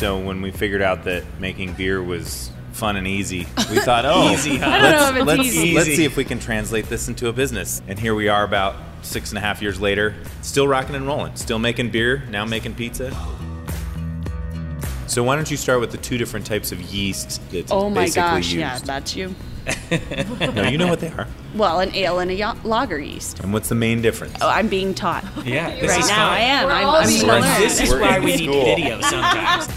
so when we figured out that making beer was fun and easy, we thought, oh, easy, huh? Let's see if we can translate this into a business. And here we are about 6.5 years later, still rocking and rolling, still making beer, now making pizza. So why don't you start with the two different types of yeast that's oh my gosh, used. Yeah, that's you. No, you know what they are. Well, an ale and a lager yeast. And what's the main difference? Oh, I'm being taught. Yeah, this right is now fun. I am. I'm this is why we need video sometimes.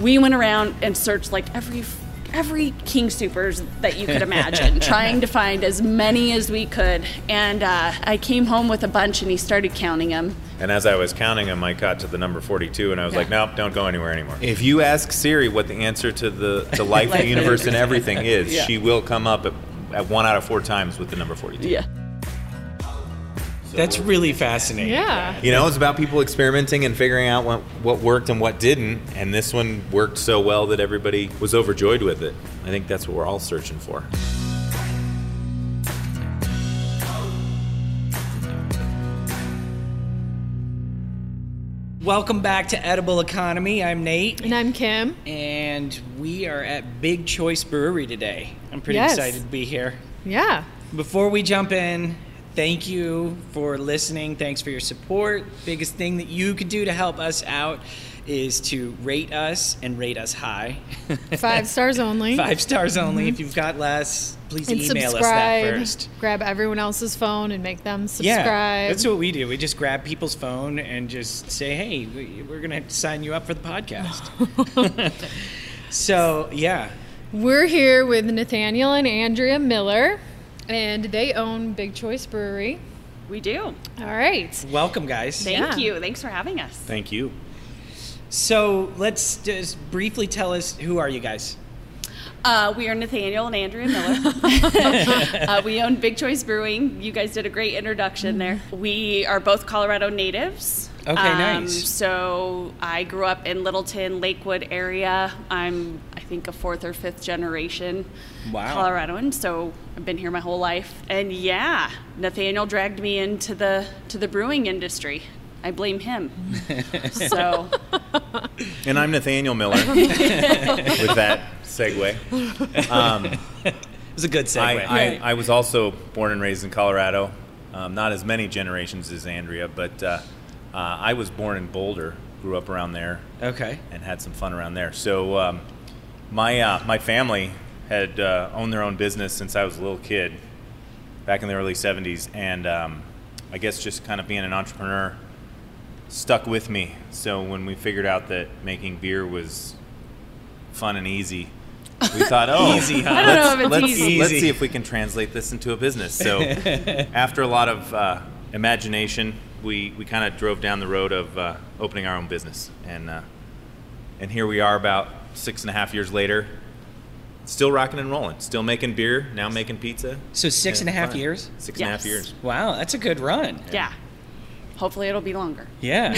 We went around and searched like every King Soopers that you could imagine, trying to find as many as we could. And I came home with a bunch, and he started counting them. And as I was counting them, I got to the number 42, and I was like, nope, don't go anywhere anymore. If you ask Siri what the answer to the life, the universe, and everything is, she will come up at 1 out of 4 times with the number 42. Yeah. That's really fascinating. Yeah. You know, it's about people experimenting and figuring out what worked and what didn't. And this one worked so well that everybody was overjoyed with it. I think that's what we're all searching for. Welcome back to Edible Economy. I'm Nate. And I'm Kim. And we are at Big Choice Brewery today. I'm pretty excited to be here. Yeah. Before we jump in, thank you for listening. Thanks for your support. Biggest thing that you could do to help us out is to rate us and rate us high. 5 stars only. 5 stars only. Mm-hmm. If you've got less, please and email us that first. Grab everyone else's phone and make them subscribe. Yeah, that's what we do. We just grab people's phone and just say, hey, we're going to sign you up for the podcast. So, yeah. We're here with Nathaniel and Andrea Miller. And they own Big Choice Brewery. We do. All right. Welcome, guys. Thank you. Thanks for having us. Thank you. So let's just briefly tell us, who are you guys? We are Nathaniel and Andrea Miller. We own Big Choice Brewing. You guys did a great introduction there. We are both Colorado natives. Okay, nice. So I grew up in Littleton, Lakewood area. I'm, I think, a 4th or 5th generation Coloradoan. So I've been here my whole life. And yeah, Nathaniel dragged me into the brewing industry. I blame him. So. And I'm Nathaniel Miller. With that segue, it was a good segue. I was also born and raised in Colorado. Not as many generations as Andrea, but. I was born in Boulder, grew up around there, and had some fun around there. So my family had owned their own business since I was a little kid, back in the early 70s, and I guess just kind of being an entrepreneur stuck with me. So when we figured out that making beer was fun and easy, we thought, oh, easy, huh? Let's see if we can translate this into a business. So after a lot of imagination, we kind of drove down the road of opening our own business. And here we are about 6.5 years later, still rocking and rolling, still making beer, now making pizza. So 6.5 years? 6.5 years. Wow, that's a good run. Yeah. Hopefully it'll be longer. Yeah.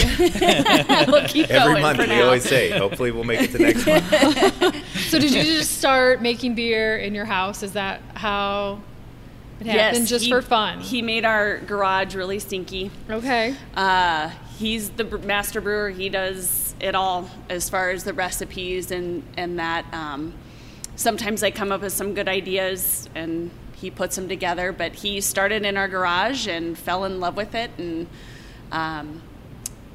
We'll keep going. Every month we always say, hopefully we'll make it to next one. So did you just start making beer in your house? Is that how... Yes, just for fun. He made our garage really stinky. Okay. He's the master brewer. He does it all as far as the recipes and that. Sometimes I come up with some good ideas and he puts them together. But he started in our garage and fell in love with it and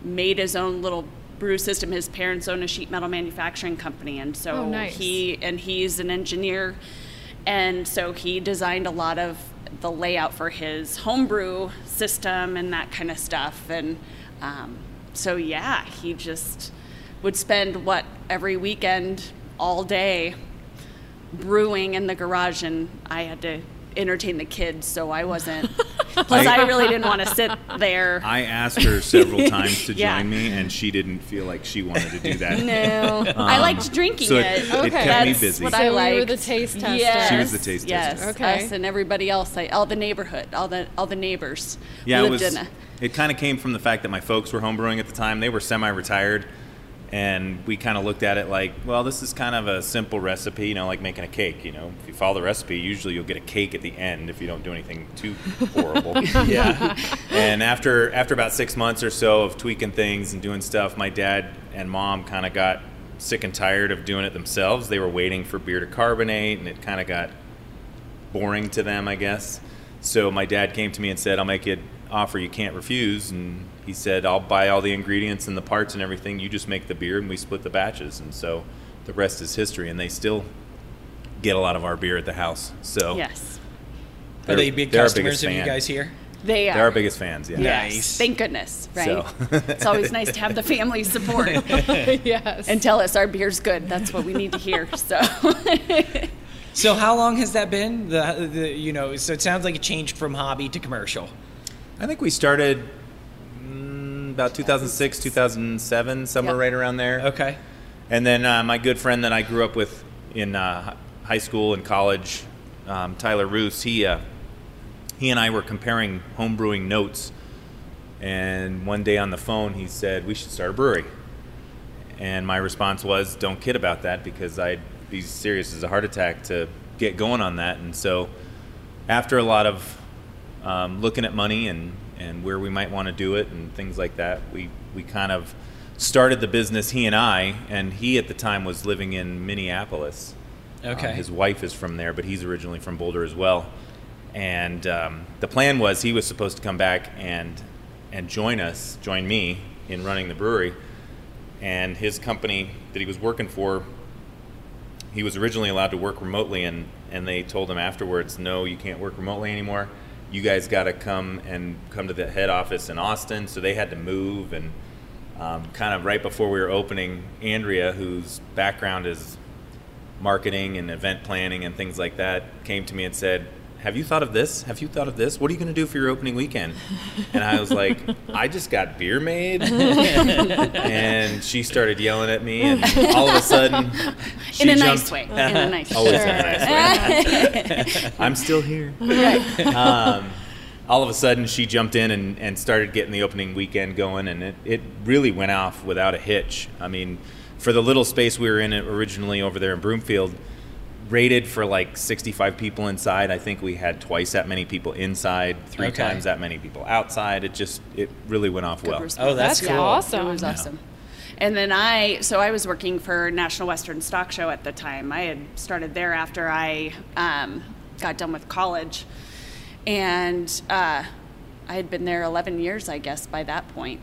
made his own little brew system. His parents own a sheet metal manufacturing company, and so he's an engineer. And so he designed a lot of the layout for his homebrew system and that kind of stuff. And he just would spend, every weekend, all day, brewing in the garage. And I had to entertain the kids, so I wasn't. Plus, I really didn't want to sit there. I asked her several times to join me, and she didn't feel like she wanted to do that. No. I liked drinking it. So it kept me busy. That's what I liked. You were the taste tester. Yes. She was the taste tester. Yes, us and everybody else, all the neighborhood, all the neighbors lived in it. It kind of came from the fact that my folks were homebrewing at the time. They were semi-retired. And we kind of looked at it like, well, this is kind of a simple recipe, you know, like making a cake, you know. If you follow the recipe, usually you'll get a cake at the end if you don't do anything too horrible. Yeah. And after about 6 months or so of tweaking things and doing stuff, my dad and mom kind of got sick and tired of doing it themselves. They were waiting for beer to carbonate, and it kind of got boring to them, I guess. So my dad came to me and said, I'll make it offer you can't refuse, and he said, I'll buy all the ingredients and the parts and everything, you just make the beer and we split the batches. And so the rest is history, and they still get a lot of our beer at the house. So yes, are they big customers of you guys here? They are. They're our biggest fans, yeah. Yes. Nice. Thank goodness, right? So. It's always nice to have the family support. Yes. And tell us our beer's good. That's what we need to hear. So so how long has that been? The you know, so it sounds like it changed from hobby to commercial. I think we started about 2006, 2007, somewhere right around there. Okay. And then my good friend that I grew up with in high school and college, Tyler Roos, he and I were comparing homebrewing notes. And one day on the phone, he said, we should start a brewery. And my response was, don't kid about that, because I'd be serious as a heart attack to get going on that. And so after a lot of looking at money and where we might want to do it and things like that, we kind of started the business, he and I, and he at the time was living in Minneapolis. Okay. His wife is from there, but he's originally from Boulder as well. And the plan was he was supposed to come back and join me in running the brewery. And his company that he was working for, he was originally allowed to work remotely, and they told him afterwards, no, you can't work remotely anymore. You guys got to come to the head office in Austin. So they had to move, and kind of right before we were opening, Andrea, whose background is marketing and event planning and things like that, came to me and said, have you thought of this? Have you thought of this? What are you going to do for your opening weekend? And I was like, I just got beer made. And she started yelling at me, and all of a sudden, she jumped. In a nice way. Always in a nice way. I'm still here. Right. All of a sudden, she jumped in and started getting the opening weekend going, and it really went off without a hitch. I mean, for the little space we were in originally over there in Broomfield, rated for like 65 people inside. I think we had twice that many people inside, three times that many people outside. It really went off well. Oh, that's cool. Awesome. It was awesome. And then I was working for National Western Stock Show at the time. I had started there after I got done with college. And I had been there 11 years, I guess, by that point,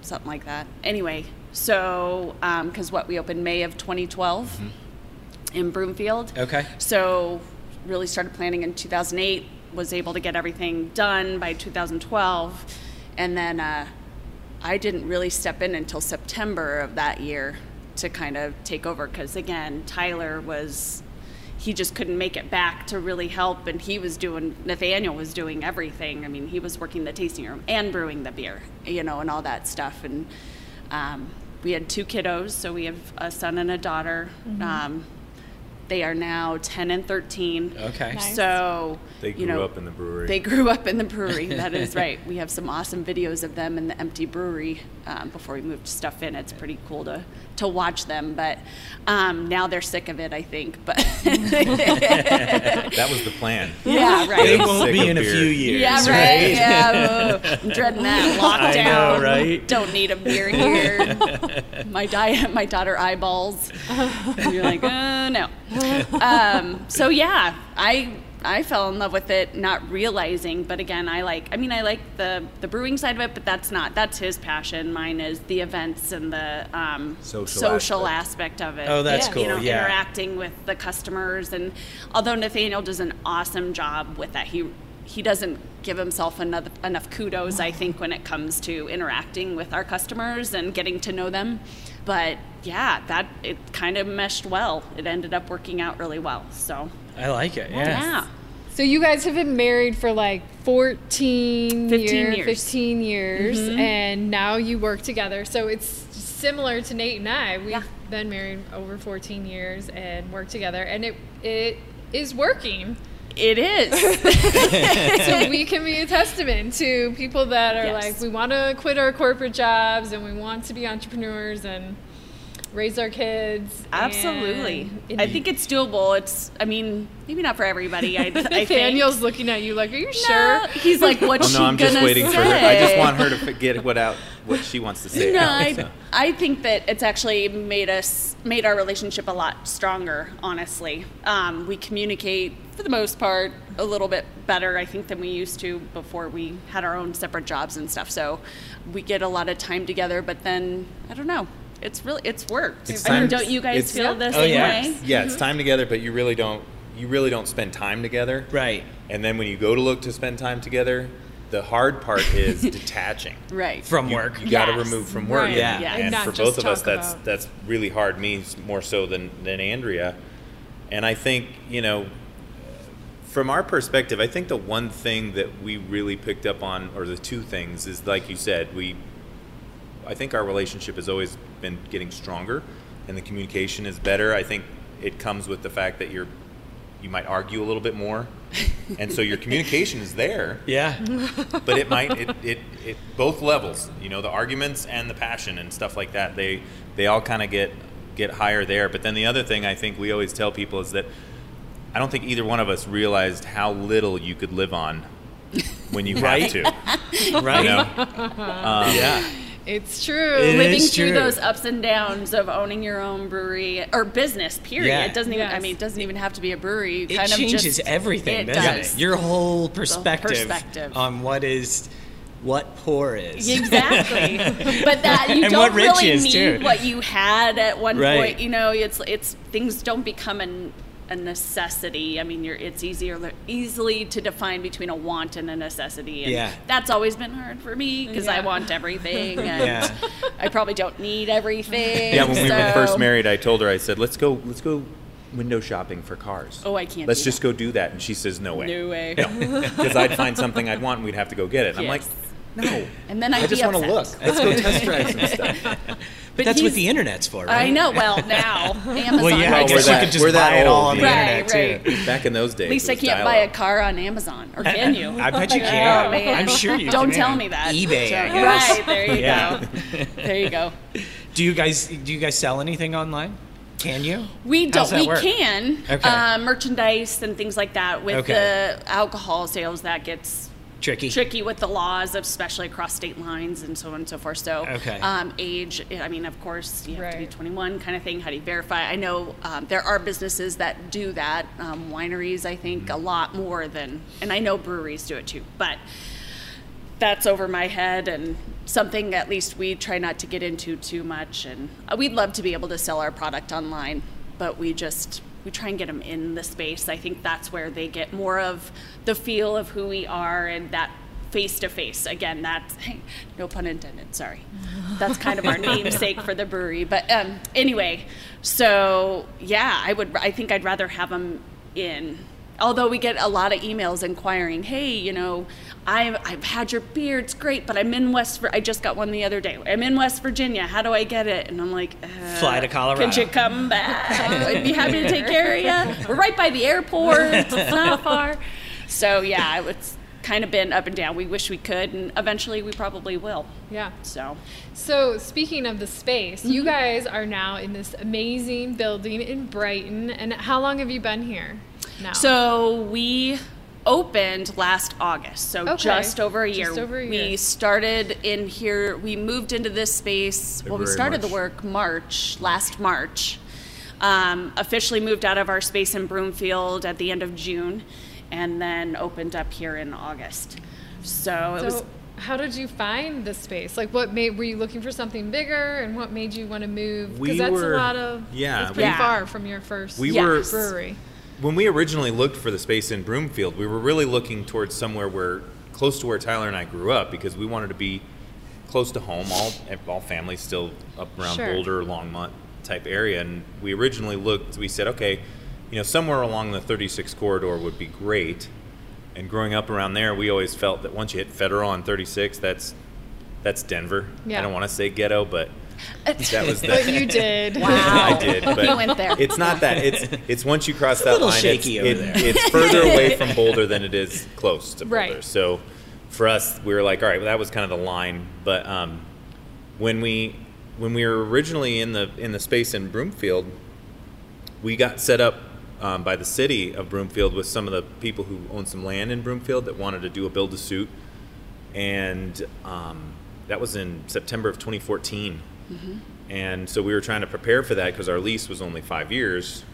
something like that. Anyway, so, because we opened May of 2012. Mm-hmm. In Broomfield. Okay. So really started planning in 2008, was able to get everything done by 2012. And then I didn't really step in until September of that year to kind of take over. Because again, Tyler he just couldn't make it back to really help. And Nathaniel was doing everything. I mean, he was working the tasting room and brewing the beer, you know, and all that stuff. And we had two kiddos. So we have a son and a daughter. Mm-hmm. They are now 10 and 13. Okay. Nice. So they grew up in the brewery. That is right. We have some awesome videos of them in the empty brewery before we moved stuff in. It's pretty cool to watch them, but now they're sick of it, I think. But that was the plan. Yeah, right. They won't be in a few years. Yeah, right. Yeah, I'm dreading that lockdown. I know, right? Don't need a beer here. My diet, my daughter eyeballs. You're like, no. So yeah, I fell in love with it, not realizing, but again, I like the brewing side of it, but that's his passion. Mine is the events and the social aspect of it. Oh, that's cool. You know, interacting with the customers, and although Nathaniel does an awesome job with that, he doesn't give himself enough kudos, I think, when it comes to interacting with our customers and getting to know them. But yeah, it kind of meshed well. It ended up working out really well. So I like it. Yes. Yeah. So you guys have been married for like 15 years, mm-hmm. and now you work together. So it's similar to Nate and I. We've been married over 14 years and work together, and it is working. It is. So we can be a testament to people that are like, we want to quit our corporate jobs and we want to be entrepreneurs, and raise our kids. Absolutely. I think it's doable. It's, I mean, maybe not for everybody. Nathaniel's looking at you like, are you sure? He's like, what's she going to say? No, I'm just waiting for her. I just want her to forget what she wants to say. No, I think that it's actually made our relationship a lot stronger, honestly. We communicate, for the most part, a little bit better, I think, than we used to before we had our own separate jobs and stuff. So we get a lot of time together, but then, I don't know. It's worked. Don't you guys feel the same way? Yeah, it's time together, but you really don't spend time together. Right. And then when you go to look to spend time together, the hard part is detaching. Right. From work. You gotta remove from work. Right. Yeah. Yeah. And for both of us that's really hard, me more so than Andrea. And I think, from our perspective, I think the one thing that we really picked up on, or the two things, is like you said, I think our relationship has always been getting stronger and the communication is better. I think it comes with the fact that you might argue a little bit more. And so your communication is there. Yeah. But it both levels, the arguments and the passion and stuff like that, they all kind of get higher there. But then the other thing I think we always tell people is that I don't think either one of us realized how little you could live on when you have to. Right. Yeah. It's true. Living through those ups and downs of owning your own brewery or business, period. Yeah. It doesn't even it doesn't even have to be a brewery. It changes everything. It does. Your whole perspective on what poor is. Exactly. But that you don't really need what you had at one point. It's things don't become a necessity. I mean, it's easily to define between a want and a necessity, and that's always been hard for me because I want everything, and I probably don't need everything. We were first married, I told her, I said, let's go window shopping for cars. Oh, I can't. Let's just go do that. And she says, no way, because I'd find something I'd want and we'd have to go get it. And I'm like, no. And then I just want to look. Let's go test drive some stuff. But that's what the internet's for, right? I know. Well, now Amazon. Well, yeah, I guess you can just buy it all on the internet too. Back in those days. At least I can't buy a car on Amazon, or can you? I bet you can. Oh, man. I'm sure you can. Don't tell me that. eBay, I guess. Right there, you go. There you go. Do you guys sell anything online? Can you? We don't. How's that work? Can merchandise and things like that. With the alcohol sales, that gets tricky with the laws, especially across state lines and so on and so forth. So age, I mean, of course you have to be 21 kind of thing. How do you verify? I know there are businesses that do that, wineries, I think, a lot more than, and I know breweries do it too, but that's over my head and something at least we try not to get into too much. And we'd love to be able to sell our product online, but we try and get them in the space. I think that's where they get more of the feel of who we are, and that face-to-face. Again, that's, no pun intended, sorry. That's kind of our namesake for the brewery. But anyway, so I think I'd rather have them in. Although we get a lot of emails inquiring, hey, I've had your beer, it's great, but I just got one the other day. I'm in West Virginia, how do I get it? And I'm like, fly to Colorado. Could you come back? I'd be happy to take care of you. We're right by the airport, it's not far. So it's kind of been up and down. We wish we could, and eventually we probably will. Yeah. So speaking of the space, you guys are now in this amazing building in Brighton, and how long have you been here? No. So we opened last August, just over a year. We started in here, we moved into this space, last March. Officially moved out of our space in Broomfield at the end of June, and then opened up here in August. How did you find the space? Like, were you looking for something bigger, and what made you want to move? Because it's pretty far from your first brewery. When we originally looked for the space in Broomfield, we were really looking towards somewhere close to where Tyler and I grew up, because we wanted to be close to home. All families still up around Boulder, Longmont type area. And we originally looked, we said, okay, somewhere along the 36 corridor would be great. And growing up around there, we always felt that once you hit Federal on 36, that's Denver. Yeah. I don't want to say ghetto, but... That was that. But you did. Wow. I did. But you went there. It's not that. It's once you cross that line, it's further away from Boulder than it is close to Boulder. Right. So for us, we were like, all right, well, that was kind of the line. But when we when we were originally in the space in Broomfield, we got set up by the city of Broomfield with some of the people who owned some land in Broomfield that wanted to do a build-to-suit, and that was in September of 2014. Mm-hmm. And so we were trying to prepare for that because our lease was only 5 years,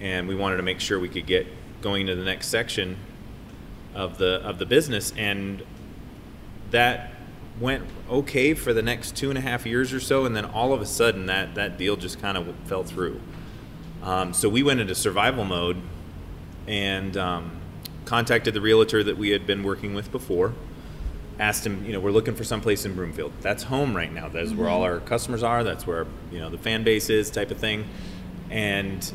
and we wanted to make sure we could get going to the next section of the business, and that went okay for the next 2.5 years or so, and then all of a sudden that deal just kind of fell through. So we went into survival mode and contacted the realtor that we had been working with before, asked him, we're looking for someplace in Broomfield. That's home right now. That's where all our customers are. That's where, the fan base is, type of thing. And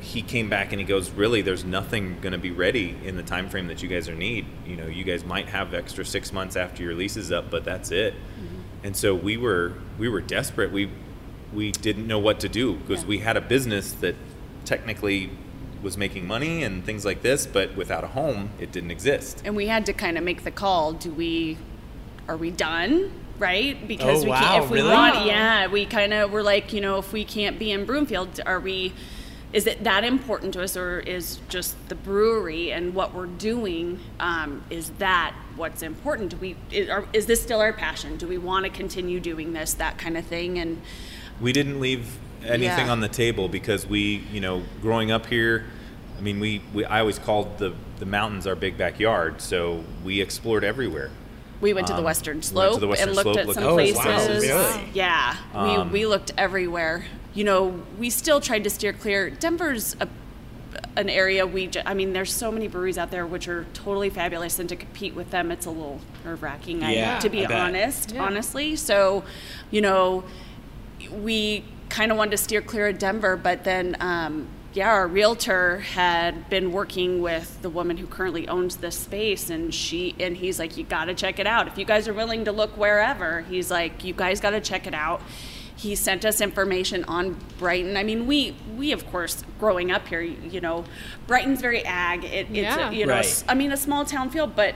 he came back and he goes, really, there's nothing going to be ready in the time frame that you guys need. You guys might have extra 6 months after your lease is up, but that's it. Mm-hmm. And so we were desperate. We didn't know what to do because we had a business that technically was making money and things like this, but without a home, it didn't exist. And we had to kind of make the call. Are we done? Right? Because we kind of were like, if we can't be in Broomfield, is it that important to us, or is just the brewery and what we're doing, is that what's important? Is this still our passion? Do we want to continue doing this, that kind of thing? And we didn't leave anything on the table because we, growing up here, I mean, I always called the mountains our big backyard, so we explored everywhere. We went to the Western Slope and looked at some places. Wow, really? Yeah, we looked everywhere. We still tried to steer clear. Denver's an area there's so many breweries out there which are totally fabulous, and to compete with them, it's a little nerve-wracking, to be honest, honestly. So, we kind of wanted to steer clear of Denver, but then, our realtor had been working with the woman who currently owns this space, and he's like, you got to check it out. If you guys are willing to look wherever, he's like, you guys got to check it out. He sent us information on Brighton. I mean, we of course, growing up here, Brighton's very ag. A small town feel, but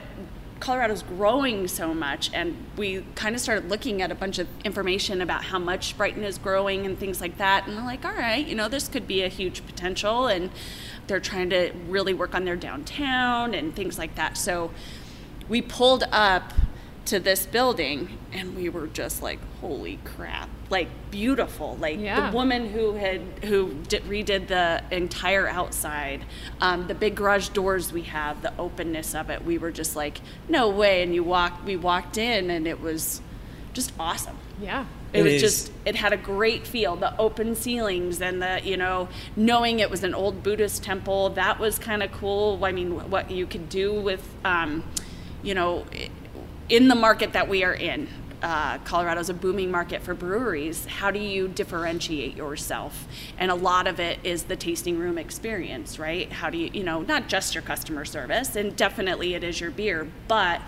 Colorado's growing so much, and we kind of started looking at a bunch of information about how much Brighton is growing and things like that, and we're like, all right, this could be a huge potential, and they're trying to really work on their downtown and things like that. So we pulled up to this building, and we were just like, holy crap, like beautiful, like the woman who redid the entire outside, the big garage doors we have, the openness of it, we were just like, no way. And we walked in, and it was just awesome. It had a great feel, the open ceilings and the, knowing it was an old Buddhist temple, that was kind of cool. I mean, what you could do with, in the market that we are in, Colorado's a booming market for breweries. How do you differentiate yourself? And a lot of it is the tasting room experience, right? How do you, not just your customer service, and definitely it is your beer, but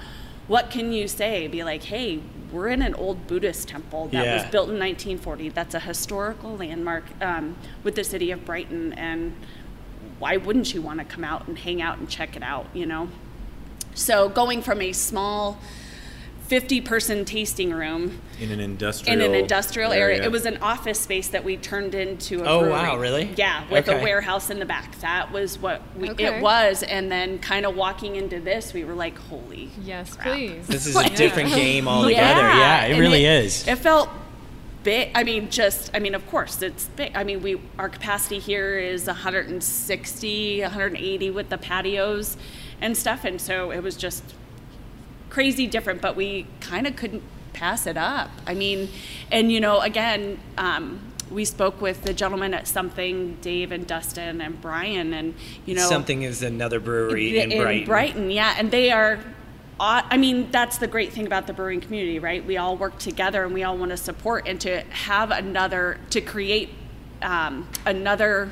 what can you say? Be like, hey, we're in an old Buddhist temple that was built in 1940. That's a historical landmark with the city of Brighton, and why wouldn't you want to come out and hang out and check it out, So going from a small 50-person tasting room in an industrial area. It was an office space that we turned into a brewery. Wow, really? Yeah, with a warehouse in the back. That was what it was, and then kind of walking into this, we were like, holy crap. Please. This is a different game altogether. It really is. It felt big. Of course it's big. Our capacity here is 160, 180 with the patios and stuff, and so it was just crazy different, but we kind of couldn't pass it up. We spoke with the gentleman at Something, Dave and Dustin and Brian, and Something is another brewery in Brighton. And they are, that's the great thing about the brewing community, right? We all work together, and we all want to support, and to have create another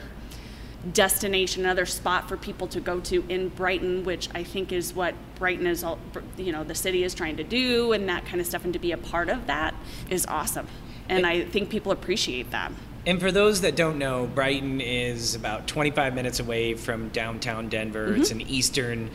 destination, another spot for people to go to in Brighton, which I think is what Brighton is all, the city is trying to do, and that kind of stuff, and to be a part of that is awesome, and I think people appreciate that. And for those that don't know, Brighton is about 25 minutes away from downtown Denver. Mm-hmm. It's an eastern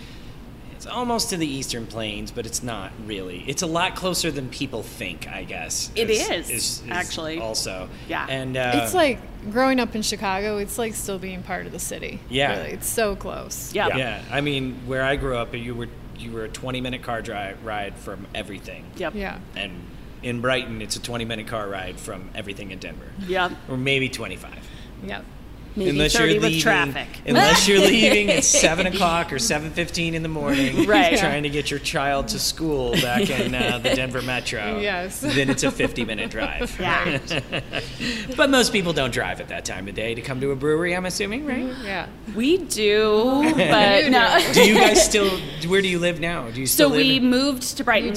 It's almost in the Eastern Plains, but it's not really. It's a lot closer than people think, I guess. It is, actually. Also. Yeah. And it's like growing up in Chicago, it's like still being part of the city. Yeah. Really. It's so close. Yeah. Yeah. Yeah. I mean, where I grew up, you were a 20-minute car ride from everything. Yep. Yeah. And in Brighton, it's a 20-minute car ride from everything in Denver. Yep. Or maybe 25. Yep. Maybe unless 30 you're leaving, with traffic. Unless you're leaving at 7 o'clock or 7:15 in the morning, right. Trying to get your child to school back in the Denver metro. Yes. Then it's a 50-minute drive. Yeah. Right? But most people don't drive at that time of day to come to a brewery, I'm assuming, right? Yeah. We do, but no. Do you guys still, where do you live now? Do you still moved to Brighton.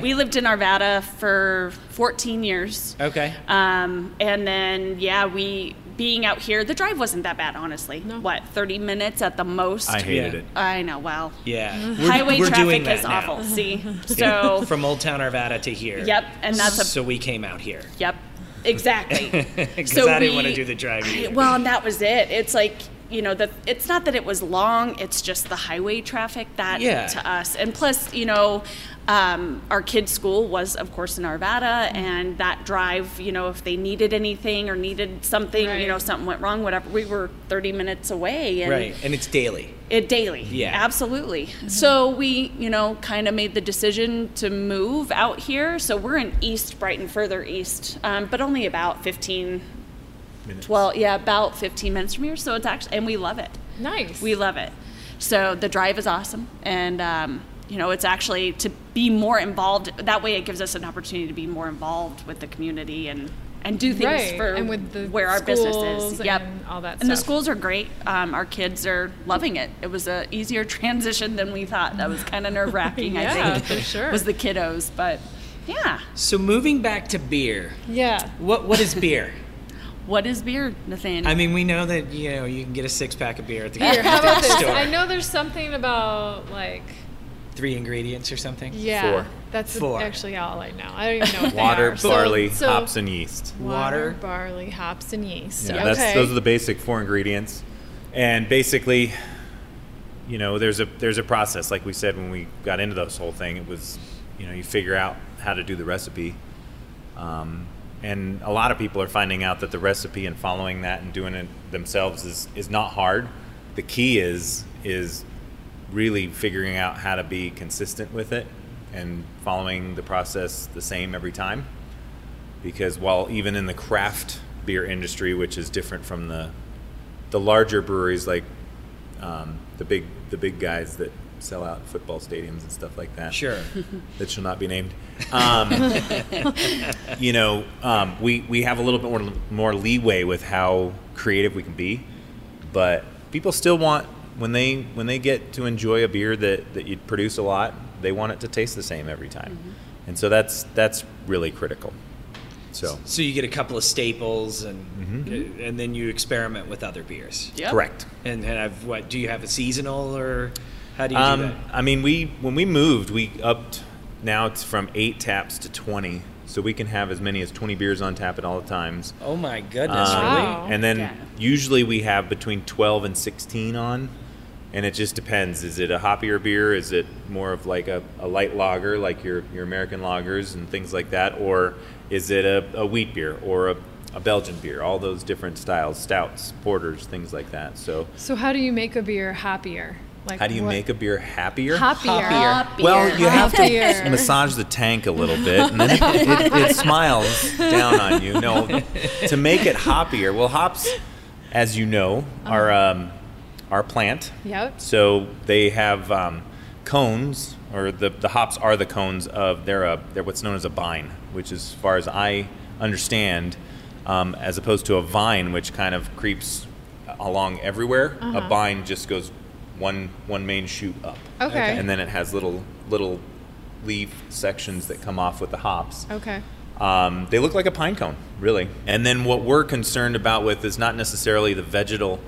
We lived in Arvada for 14 years. Okay. And then, yeah, being out here, the drive wasn't that bad, honestly. No. What, 30 minutes at the most? I hated it. I know, well. Yeah. Highway traffic is awful, see? So from Old Town Arvada to here. Yep. And so we came out here. Yep. Exactly. Because I didn't want to do the drive either. Well, and that was it. It's like, you know, it's not that it was long, it's just the highway traffic that to us. And plus, you know, our kids' school was, of course, in Arvada, and that drive, you know, if they needed anything or needed something, right. You know, something went wrong, whatever, we were 30 minutes away. And right, and it's daily. Yeah. Absolutely. Mm-hmm. So we, you know, kind of made the decision to move out here. So we're in East Brighton, further east, but only about 15 minutes. About 15 minutes from here. So it's actually, and we love it. Nice. We love it. So the drive is awesome, and, you know, it's actually to be more involved. That way it gives us an opportunity to be more involved with the community and do things where our business is. Yep. And all that stuff. And the schools are great. Our kids are loving it. It was an easier transition than we thought. That was kind of nerve-wracking, I think. Yeah, for sure. Was the kiddos, but yeah. So moving back to beer. Yeah. What is beer? What is beer, Nathaniel? I mean, we know that, you know, you can get a six-pack of beer at the store. I know there's something about, like, 3 ingredients or something? Yeah. 4. That's actually all I know. I don't even know what water, barley, hops, and yeast. Water, barley, hops, and yeast. Yeah, those are the basic 4 ingredients. And basically, you know, there's a process. Like we said when we got into this whole thing, it was, you know, you figure out how to do the recipe. And a lot of people are finding out that the recipe and following that and doing it themselves is not hard. The key is really figuring out how to be consistent with it and following the process the same every time, because while even in the craft beer industry, which is different from the larger breweries like the big guys that sell out football stadiums and stuff like that, sure, that shall not be named, you know, we have a little bit more leeway with how creative we can be, but people still want, when they get to enjoy a beer that you produce a lot, they want it to taste the same every time. Mm-hmm. And so that's really critical. So you get a couple of staples and mm-hmm. and then you experiment with other beers. Yep. Correct. And do you have a seasonal, or how do you do that? I mean, when we moved, we upped, now it's from 8 taps to 20. So we can have as many as 20 beers on tap at all times. Oh my goodness, really? And then usually we have between 12 and 16 on. And it just depends. Is it a hoppier beer? Is it more of like a light lager, like your American lagers and things like that? Or is it a wheat beer or a Belgian beer? All those different styles, stouts, porters, things like that. So how do you make a beer hoppier? Like, how do you make a beer happier? Hoppier. Well, you have to massage the tank a little bit, and then it smiles down on you. No, to make it hoppier. Well, hops, as you know, are plant. Yep. So they have cones, or the hops are the cones of they're what's known as a bine, which, as far as I understand, as opposed to a vine, which kind of creeps along everywhere. Uh-huh. A bine just goes one main shoot up. Okay. And then it has little leaf sections that come off with the hops. Okay. They look like a pine cone, really. And then what we're concerned about with is not necessarily the vegetal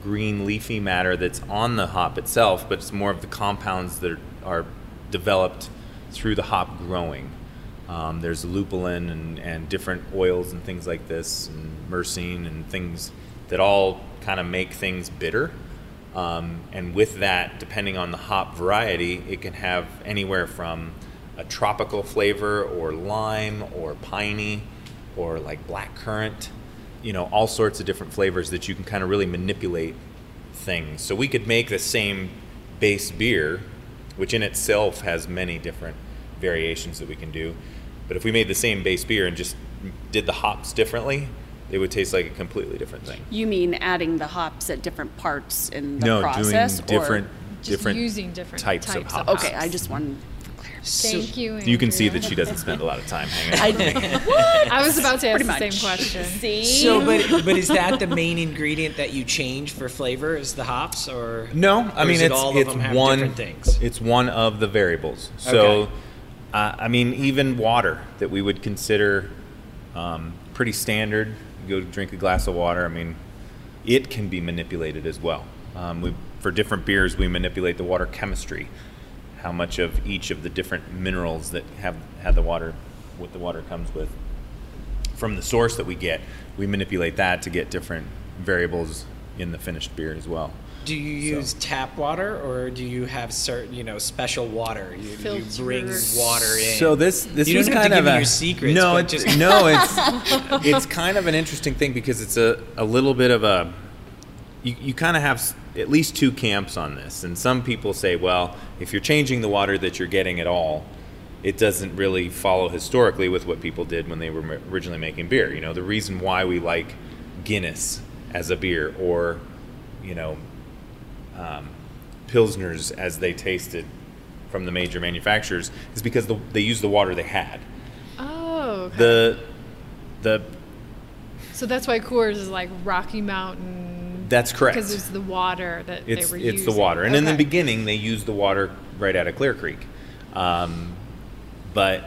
green leafy matter that's on the hop itself, but it's more of the compounds that are developed through the hop growing. There's lupulin and different oils and things like this, and myrcene and things that all kind of make things bitter. And with that, depending on the hop variety, it can have anywhere from a tropical flavor or lime or piney or like black currant, you know, all sorts of different flavors that you can kind of really manipulate things. So we could make the same base beer, which in itself has many different variations that we can do. But if we made the same base beer and just did the hops differently, it would taste like a completely different thing. You mean adding the hops at different parts in the process? No, doing different types of hops. Okay, I just wanted to clarify. Thank you, Andrea. You can see that she doesn't spend a lot of time hanging out. I was about to ask the same question. See? So, but is that the main ingredient that you change for flavor? Is the hops, or no? I mean, it's all of them have different things. It's one of the variables. So, okay. I mean, even water that we would consider pretty standard. You go drink a glass of water. I mean, it can be manipulated as well. For different beers, we manipulate the water chemistry, how much of each of the different minerals that have the water, what the water comes with. From the source that we get, we manipulate that to get different variables in the finished beer as well. Do you use tap water, or do you have certain, you know, special water? You bring water in. So this is kind of your secrets. No, it's kind of an interesting thing, because it's a little bit of a you kind of have at least two camps on this, and some people say, well, if you're changing the water that you're getting at all, it doesn't really follow historically with what people did when they were originally making beer. You know, the reason why we like Guinness as a beer, or you know, Pilsners as they tasted from the major manufacturers, is because they used the water they had. Oh, okay. So that's why Coors is like Rocky Mountain. That's correct. Because it's the water that they were using. It's the water. And in the beginning, they used the water right out of Clear Creek. But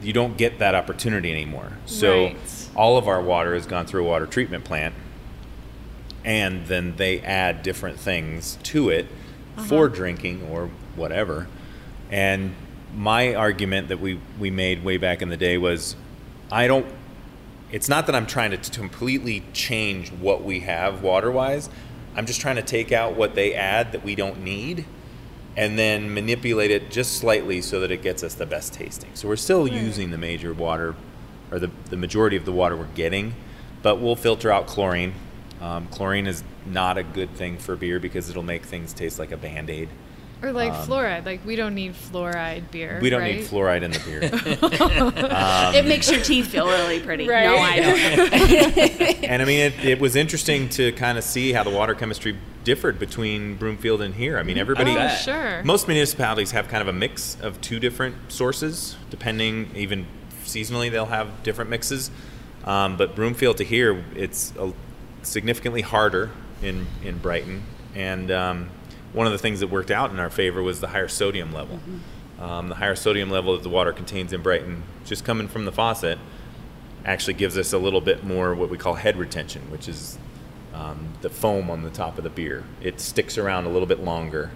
you don't get that opportunity anymore. So all of our water has gone through a water treatment plant, and then they add different things to it for drinking or whatever. And my argument that we made way back in the day was, it's not that I'm trying to completely change what we have water-wise. I'm just trying to take out what they add that we don't need, and then manipulate it just slightly so that it gets us the best tasting. So we're still using the major water, or the majority of the water we're getting, but we'll filter out chlorine. Chlorine is not a good thing for beer because it'll make things taste like a Band-Aid. Or like fluoride. Like, we don't need fluoride beer. We don't need fluoride in the beer. It makes your teeth feel really pretty. Right? No, I don't. And I mean, it was interesting to kind of see how the water chemistry differed between Broomfield and here. I mean, most municipalities have kind of a mix of two different sources, depending, even seasonally they'll have different mixes. But Broomfield to here, it's significantly harder in Brighton, and one of the things that worked out in our favor was the higher sodium level. The higher sodium level that the water contains in Brighton, just coming from the faucet, actually gives us a little bit more what we call head retention, which is the foam on the top of the beer. It sticks around a little bit longer.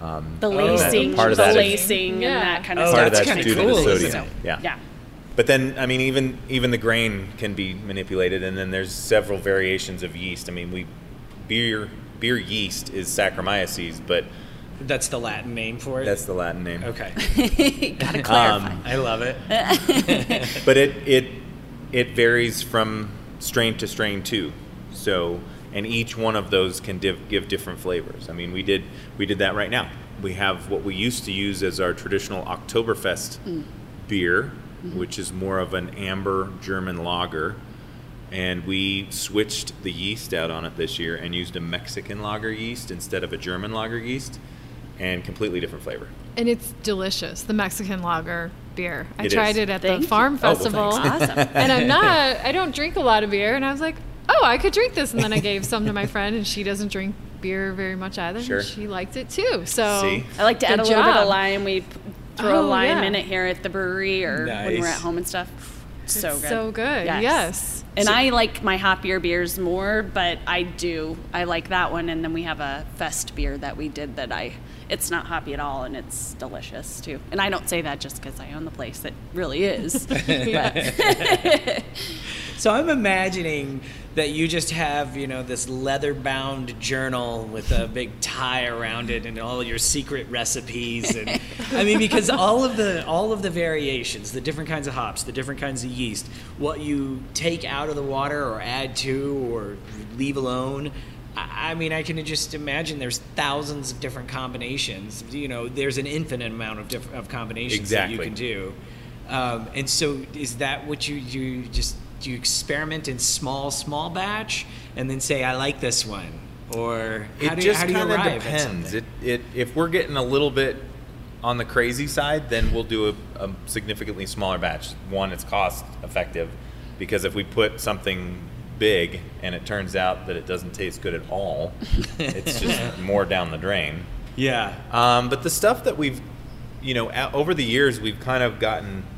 The lacing, and that kind of stuff. Part of that's due to the sodium. Yeah. But then, I mean, even the grain can be manipulated, and then there's several variations of yeast. I mean, beer yeast is Saccharomyces, but that's the Latin name for it. That's the Latin name. Okay, gotta clarify. I love it. But it varies from strain to strain too. So, and each one of those can give different flavors. I mean, we did that right now. We have what we used to use as our traditional Oktoberfest beer, which is more of an amber German lager, and we switched the yeast out on it this year and used a Mexican lager yeast instead of a German lager yeast, and completely different flavor. And it's delicious, the Mexican lager beer. I tried it at the farm festival. Awesome. And I don't drink a lot of beer, and I was like, oh, I could drink this, and then I gave some to my friend, and she doesn't drink beer very much either. Sure. And she liked it too. So I like to add a little bit of lime. We throw a lime in it here at the brewery, or when we're at home and stuff. So good. Yes. And I like my hoppier beers more, but I like that one. And then we have a fest beer that we did it's not hoppy at all, and it's delicious too. And I don't say that just because I own the place. It really is. So I'm imagining that you just have, you know, this leather-bound journal with a big tie around it, and all your secret recipes, and I mean, because all of the variations, the different kinds of hops, the different kinds of yeast, what you take out of the water or add to or leave alone. I mean, I can just imagine there's thousands of different combinations. You know, there's an infinite amount of combinations exactly. that you can do. And so is that what you experiment in small batch and then say, I like this one? Or how do you arrive at something? It just kind of depends. If we're getting a little bit on the crazy side, then we'll do a significantly smaller batch. One, it's cost effective, because if we put something big and it turns out that it doesn't taste good at all, it's just more down the drain. Yeah. But the stuff that we've, you know, over the years, we've kind of gotten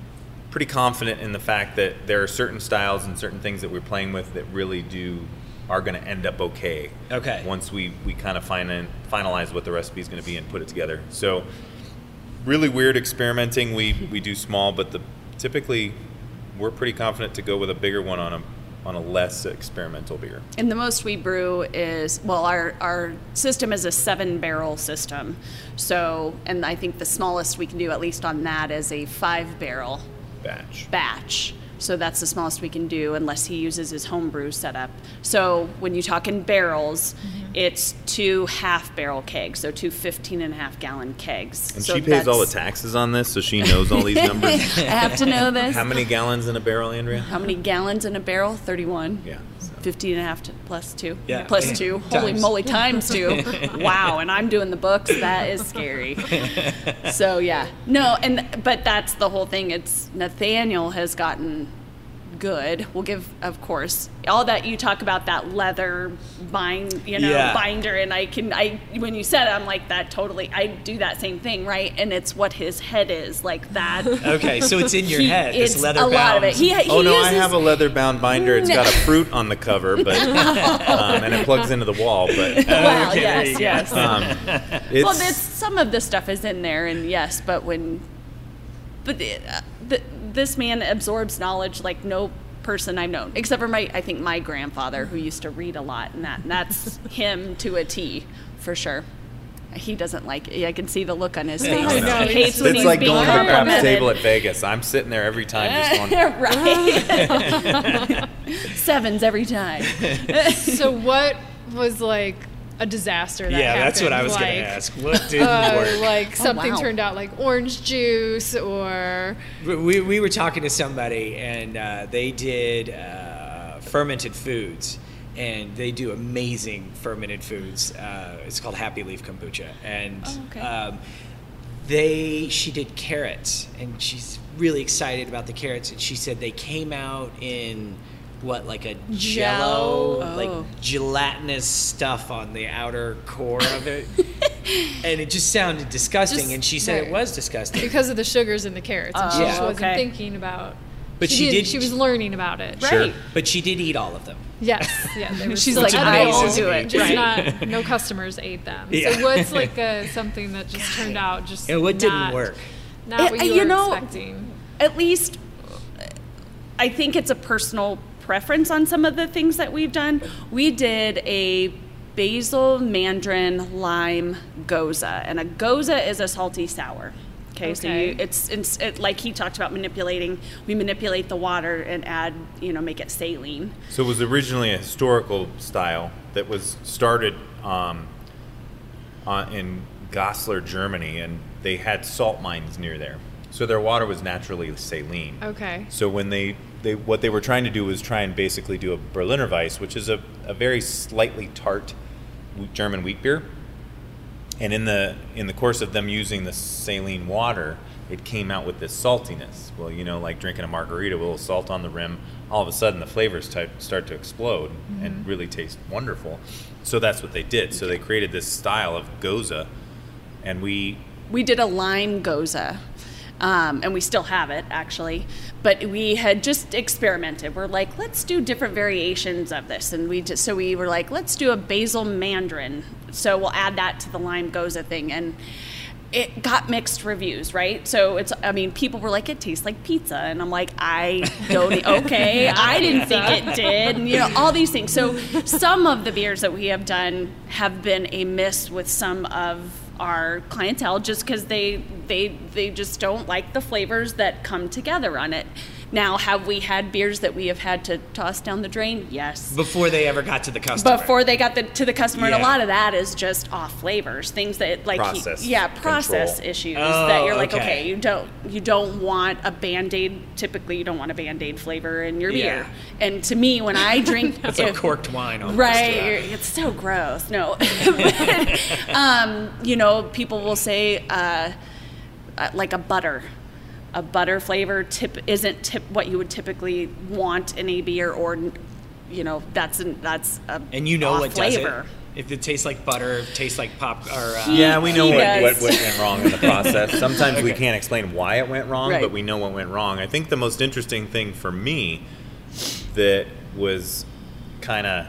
pretty confident in the fact that there are certain styles and certain things that we're playing with that really are going to end up okay. Okay. Once we kind of finalize what the recipe is going to be and put it together. So really weird experimenting. We do small, but typically we're pretty confident to go with a bigger one on a less experimental beer. And the most we brew is, well, our system is a 7-barrel system. So, and I think the smallest we can do, at least on that, is a 5-barrel batch. So that's the smallest we can do unless he uses his homebrew setup. So when you talk in barrels, mm-hmm. it's 2 half-barrel kegs, so 2 15-and-a-half-gallon kegs. And so she pays all the taxes on this, so she knows all these numbers. I have to know this. How many gallons in a barrel, Andrea? 31. Yeah. So. 15.5 plus 2. Yeah. Plus 2. Holy moly, times 2. Wow, and I'm doing the books. That is scary. So, yeah. No, but that's the whole thing. It's Nathaniel has gotten good. We'll give, of course, all that you talk about, that leather binder, and I when you said it, I'm like, that totally, I do that same thing, right? And it's what his head is like that. Okay, so it's in your head. It's leather bound. A lot of it. I have a leather bound binder. It's got a fruit on the cover, but and it plugs into the wall. But well, okay, yes. Some of the stuff is in there, and yes, but. This man absorbs knowledge like no person I've known, except for I think my grandfather, who used to read a lot, and that's him to a T, for sure. He doesn't like it. I can see the look on his face. No. He hates when he's like being going to the craps table at Vegas. I'm sitting there every time. Just going, right. 7s every time. So what was like a disaster that happened? Yeah, that's what I was going to ask. What didn't work? Like something turned out like orange juice or... We were talking to somebody and they did fermented foods, and they do amazing fermented foods. It's called Happy Leaf Kombucha. And she did carrots, and she's really excited about the carrots, and she said they came out in... like a jello, like gelatinous stuff on the outer core of it. And it just sounded disgusting, and she said it was disgusting. Because of the sugars in the carrots, and she just wasn't thinking about... But she did. She was learning about it. Sure. Right. But she did eat all of them. Yes. Yeah. She's like, I will do it. Just no customers ate them. Yeah. So what's like something that just turned out just and what didn't work? Not what you were expecting. At least... I think it's a personal preference on some of the things that we've done. We did a basil, mandarin, lime goza, and a goza is a salty sour. Okay, so it's like he talked about manipulating. We manipulate the water and add, make it saline. So it was originally a historical style that was started in Goslar, Germany, and they had salt mines near there. So their water was naturally saline. Okay. So when what they were trying to do was try and basically do a Berliner Weiss, which is a very slightly tart German wheat beer. And in the course of them using the saline water, it came out with this saltiness. Well, like drinking a margarita with a little salt on the rim, all of a sudden the flavors start to explode and really taste wonderful. So that's what they did. So they created this style of goza, and we did a lime goza. And we still have it, actually. But we had just experimented. We're like, let's do different variations of this. And we were like, let's do a basil mandarin. So we'll add that to the lime goza thing. And it got mixed reviews, right? So it's, I mean, people were like, it tastes like pizza. And I'm like, I don't, okay, I didn't think it did. And, you know, all these things. So some of the beers that we have done have been a miss with some of our clientele just because they just don't like the flavors that come together on it. Now, have we had beers that we have had to toss down the drain? Yes. Before they ever got to the customer. Before they got to the customer. Yeah. And a lot of that is just off flavors, things that like process control issues that you're like, okay, you don't want a Band-Aid. Typically, you don't want a Band-Aid flavor in your beer. And to me, when I drink, it's a corked wine, almost. Right? Yeah. It's so gross. No, but, you know, people will say like a butter. A butter flavor isn't what you would typically want in a beer, or, you know, that's a and you know what flavor. Does it? If it tastes like butter, it tastes like pop, or yeah, we know what went wrong in the process. Sometimes we can't explain why it went wrong, but we know what went wrong. I think the most interesting thing for me that was kind of,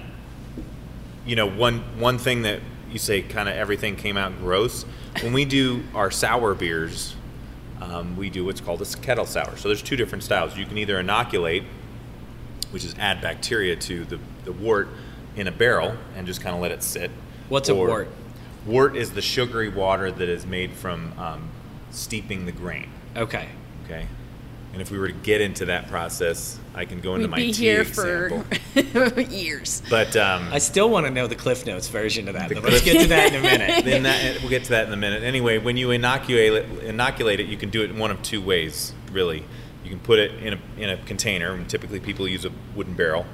you know, one thing that you say kind of everything came out gross when we do our sour beers. We do what's called a kettle sour. So there's two different styles. You can either inoculate, which is add bacteria to the wort in a barrel and just kind of let it sit. What's a wort? Wort is the sugary water that is made from steeping the grain. Okay. And if we were to get into that process, I can go into my tea example. We'd be here for years. But I still want to know the Cliff Notes version of that. Let's get to that in a minute. We'll get to that in a minute. Anyway, when you inoculate it, you can do it in one of two ways, really. You can put it in a container, and typically people use a wooden barrel,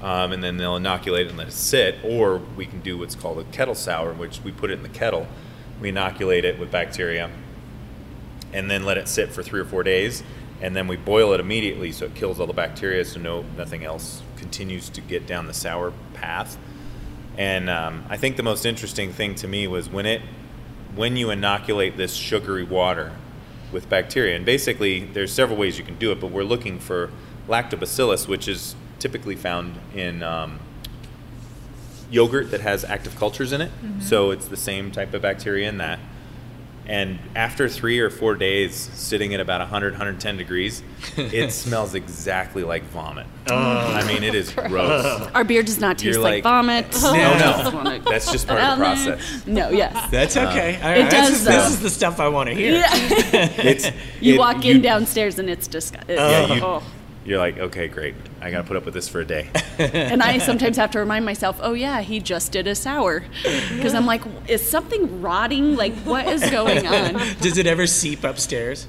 and then they'll inoculate it and let it sit. Or we can do what's called a kettle sour, which we put it in the kettle. We inoculate it with bacteria, and then let it sit for 3 or 4 days. And then we boil it immediately, so it kills all the bacteria, so nothing else continues to get down the sour path. And I think the most interesting thing to me was when you inoculate this sugary water with bacteria. And basically, there's several ways you can do it, but we're looking for lactobacillus, which is typically found in yogurt that has active cultures in it. Mm-hmm. So it's the same type of bacteria in that. And after 3 or 4 days, sitting at about 100, 110 degrees, it smells exactly like vomit. I mean, it is gross. Our beer does not taste like vomit. No. That's just part of the process. No, yes. That's okay. It does, this is the stuff I want to hear. Yeah. You walk in downstairs and it's disgusting. You're like, okay, great. I got to put up with this for a day. And I sometimes have to remind myself, oh, yeah, he just did a sour. Because I'm like, is something rotting? Like, what is going on? Does it ever seep upstairs?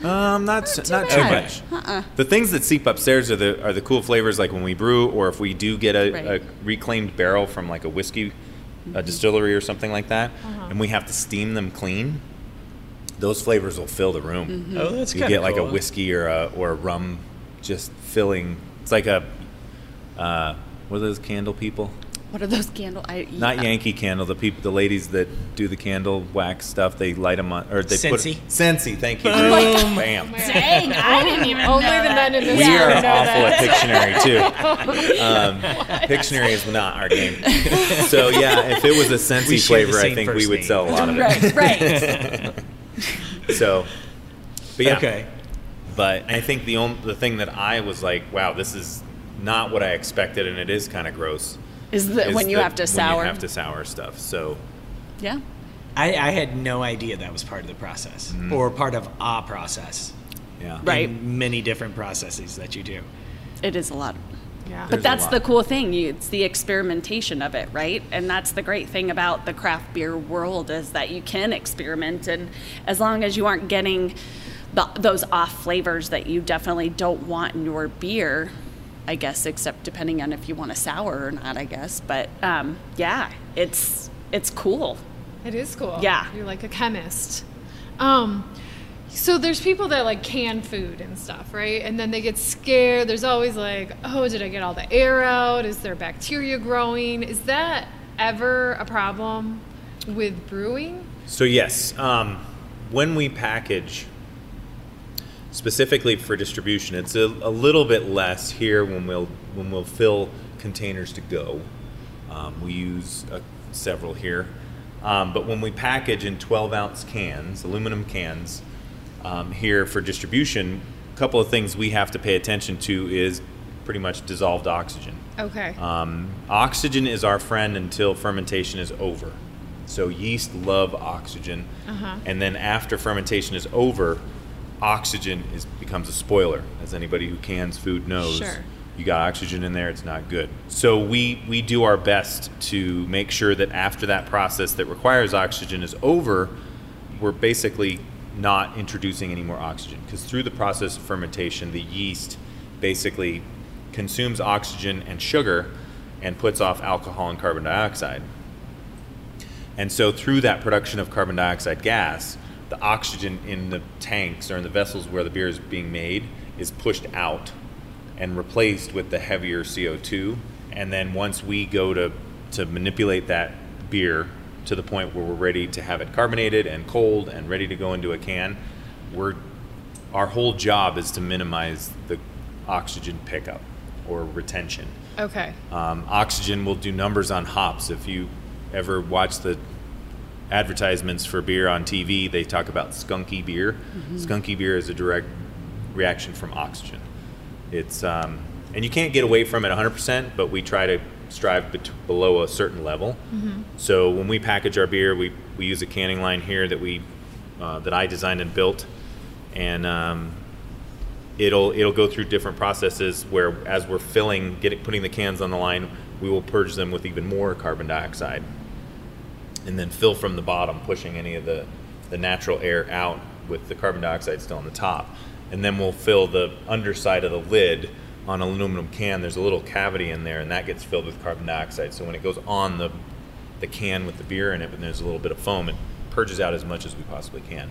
Not too much. The things that seep upstairs are the cool flavors, like when we brew, or if we do get a reclaimed barrel from like a whiskey, a distillery or something like that, and we have to steam them clean. Those flavors will fill the room. Mm-hmm. Oh, that's kind of cool. You get like a whiskey or a rum. Just filling. It's like a what are those candle people? What are those candle? Not Yankee Candle. The ladies that do the candle wax stuff. They light them on, or they Scentsy. Scentsy. Thank you. Boom. Bam. Dang, I didn't even know. Only the men in this room. We are awful at Pictionary too. Pictionary is not our game. So yeah, if it was a Scentsy flavor, I think we would sell a lot of it. Right. So, but yeah. Okay. But I think the thing that I was like, wow, this is not what I expected, and it is kind of gross. When you have to sour stuff. So, yeah, I had no idea that was part of the process or part of a process. Yeah, right. And many different processes that you do. It is a lot. Yeah, but that's the cool thing. It's the experimentation of it, right? And that's the great thing about the craft beer world is that you can experiment, and as long as you aren't getting those off flavors that you definitely don't want in your beer, I guess, except depending on if you want a sour or not, I guess. But yeah, it's cool. It is cool. Yeah, you're like a chemist. So there's people that like can food and stuff, right? And then they get scared. There's always like, oh, did I get all the air out? Is there bacteria growing? Is that ever a problem with brewing? So yes, when we package. Specifically for distribution, it's a little bit less here when we'll fill containers to go. We use several here, But when we package in 12-ounce cans, aluminum cans, here for distribution, a couple of things we have to pay attention to is pretty much dissolved oxygen. Okay. Oxygen is our friend until fermentation is over. So yeast love oxygen. Uh-huh. And then after fermentation is over, oxygen becomes a spoiler. As anybody who cans food knows, sure, you got oxygen in there, it's not good. So we do our best to make sure that after that process that requires oxygen is over, we're basically not introducing any more oxygen, because through the process of fermentation, the yeast basically consumes oxygen and sugar and puts off alcohol and carbon dioxide. And so through that production of carbon dioxide gas, the oxygen in the tanks or in the vessels where the beer is being made is pushed out and replaced with the heavier CO2. And then once we go to manipulate that beer to the point where we're ready to have it carbonated and cold and ready to go into a can, our whole job is to minimize the oxygen pickup or retention. Okay. Oxygen will do numbers on hops. If you ever watch the advertisements for beer on TV, they talk about skunky beer. Mm-hmm. Skunky beer is a direct reaction from oxygen. It's and you can't get away from it 100%, but we try to strive below a certain level. Mm-hmm. So when we package our beer, we use a canning line here that I designed and built, and it'll go through different processes where, as we're putting the cans on the line, we will purge them with even more carbon dioxide, and then fill from the bottom, pushing any of the natural air out with the carbon dioxide still on the top. And then we'll fill the underside of the lid on an aluminum can. There's a little cavity in there, and that gets filled with carbon dioxide. So when it goes on the can with the beer in it, when there's a little bit of foam, it purges out as much as we possibly can.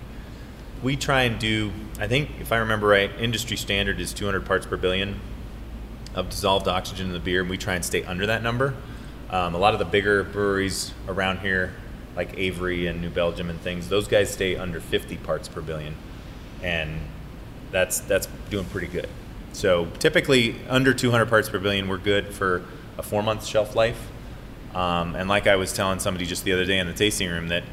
We try and do, I think, if I remember right, industry standard is 200 parts per billion of dissolved oxygen in the beer, and we try and stay under that number. A lot of the bigger breweries around here, like Avery and New Belgium and things, those guys stay under 50 parts per billion, and that's doing pretty good. So typically under 200 parts per billion, we're good for a 4-month shelf life. And like I was telling somebody just the other day in the tasting room, that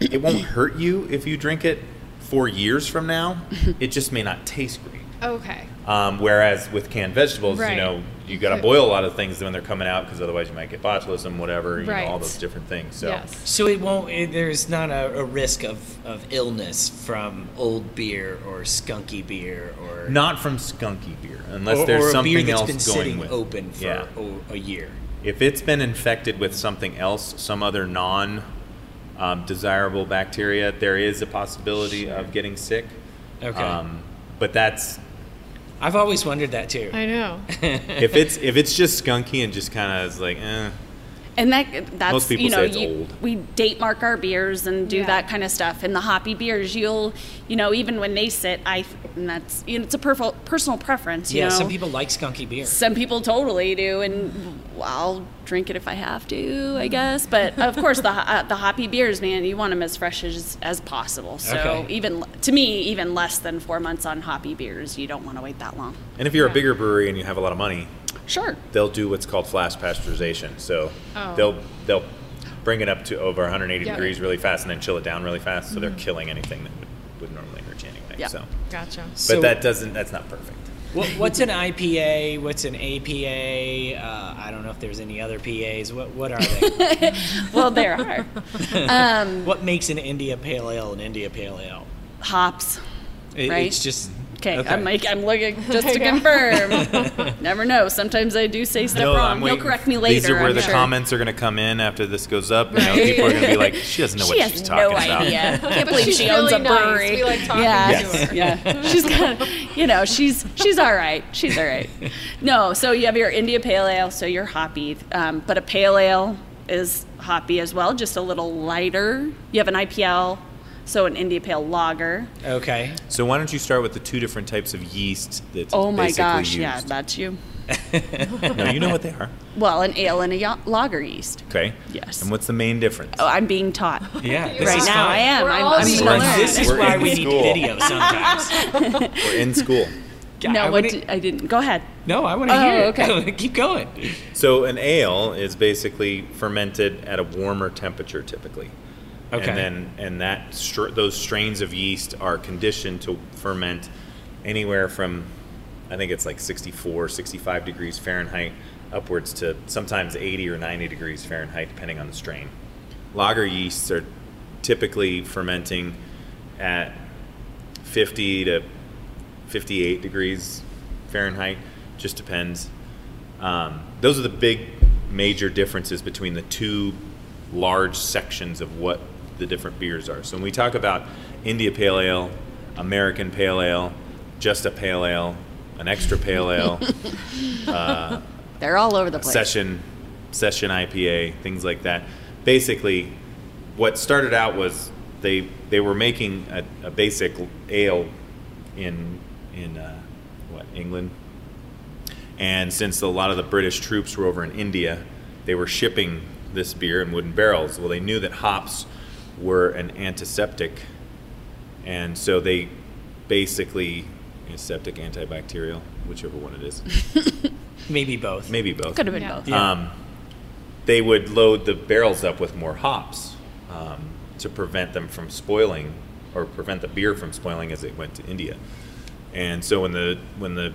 it won't hurt you if you drink it 4 years from now. It just may not taste great. Okay. Whereas with canned vegetables, right, you know, you got to boil a lot of things when they're coming out, because otherwise you might get botulism, whatever, you right, know, all those different things. So, yes, so it won't. There's not a risk of illness from old beer or skunky beer, or not from skunky beer, unless there's something else going with. Or a beer that's been sitting open for yeah, a year. If it's been infected with something else, some other non-desirable bacteria, there is a possibility sure, of getting sick. Okay, but that's. I've always wondered that too. I know. If it's just skunky and just kind of is like, eh. And that's most people say it's old. We date mark our beers and do yeah, that kind of stuff. And the hoppy beers, even when they sit, it's a personal preference. You know? Some people like skunky beer. Some people totally do, and I'll drink it if I have to, I guess. But of course, the hoppy beers, man, you want them as fresh as possible. So okay, even less than 4 months on hoppy beers, you don't want to wait that long. And if you're yeah, a bigger brewery and you have a lot of money, sure, they'll do what's called flash pasteurization. So they'll bring it up to over 180 yep, degrees really fast and then chill it down really fast. So mm-hmm, they're killing anything that would normally hurt you anyway. Yep. So gotcha. But so, that's not perfect. What's an IPA? What's an APA? I don't know if there's any other PAs. What are they? Well, there are. What makes an India Pale Ale an India Pale Ale? Hops. Right? It's just. Okay, I'm looking just to confirm. Never know. Sometimes I do say stuff wrong. He'll correct me later. These are where the comments are going to come in after this goes up. You know, people are going to be like, she doesn't know what she's talking about. She has no idea. I can't believe she owns a brewery. We like talking to her. Yeah, she's kind of, she's all right. She's all right. No, so you have your India Pale Ale, so you're hoppy, but a Pale Ale is hoppy as well, just a little lighter. You have an IPL. So an India Pale Lager. Okay. So why don't you start with the two different types of yeast that's basically used. Oh my gosh, yeah, that's you. No, you know what they are. Well, an ale and a lager yeast. Okay. Yes. And what's the main difference? Oh, I'm being taught. Yeah. Right now I am. I'm learning. This is why we need video sometimes. We're in school. No, I didn't. Go ahead. No, I want to hear it. Okay. Keep going. So an ale is basically fermented at a warmer temperature typically. Okay. And then those strains of yeast are conditioned to ferment anywhere from, I think it's like 64, 65 degrees Fahrenheit upwards to sometimes 80 or 90 degrees Fahrenheit depending on the strain. Lager yeasts are typically fermenting at 50 to 58 degrees Fahrenheit, just depends. Those are the big major differences between the two large sections of what the different beers are. So when we talk about India Pale Ale, American Pale Ale, just a Pale Ale, an Extra Pale Ale, they're all over the place. Session IPA, things like that. Basically, what started out was they were making a basic ale in England, and since a lot of the British troops were over in India, they were shipping this beer in wooden barrels. Well, they knew that hops were an antiseptic, and so they basically antiseptic, antibacterial, whichever one it is. Maybe both. Could have been both. Yeah. They would load the barrels up with more hops to prevent them from spoiling, or prevent the beer from spoiling as it went to India. And so when the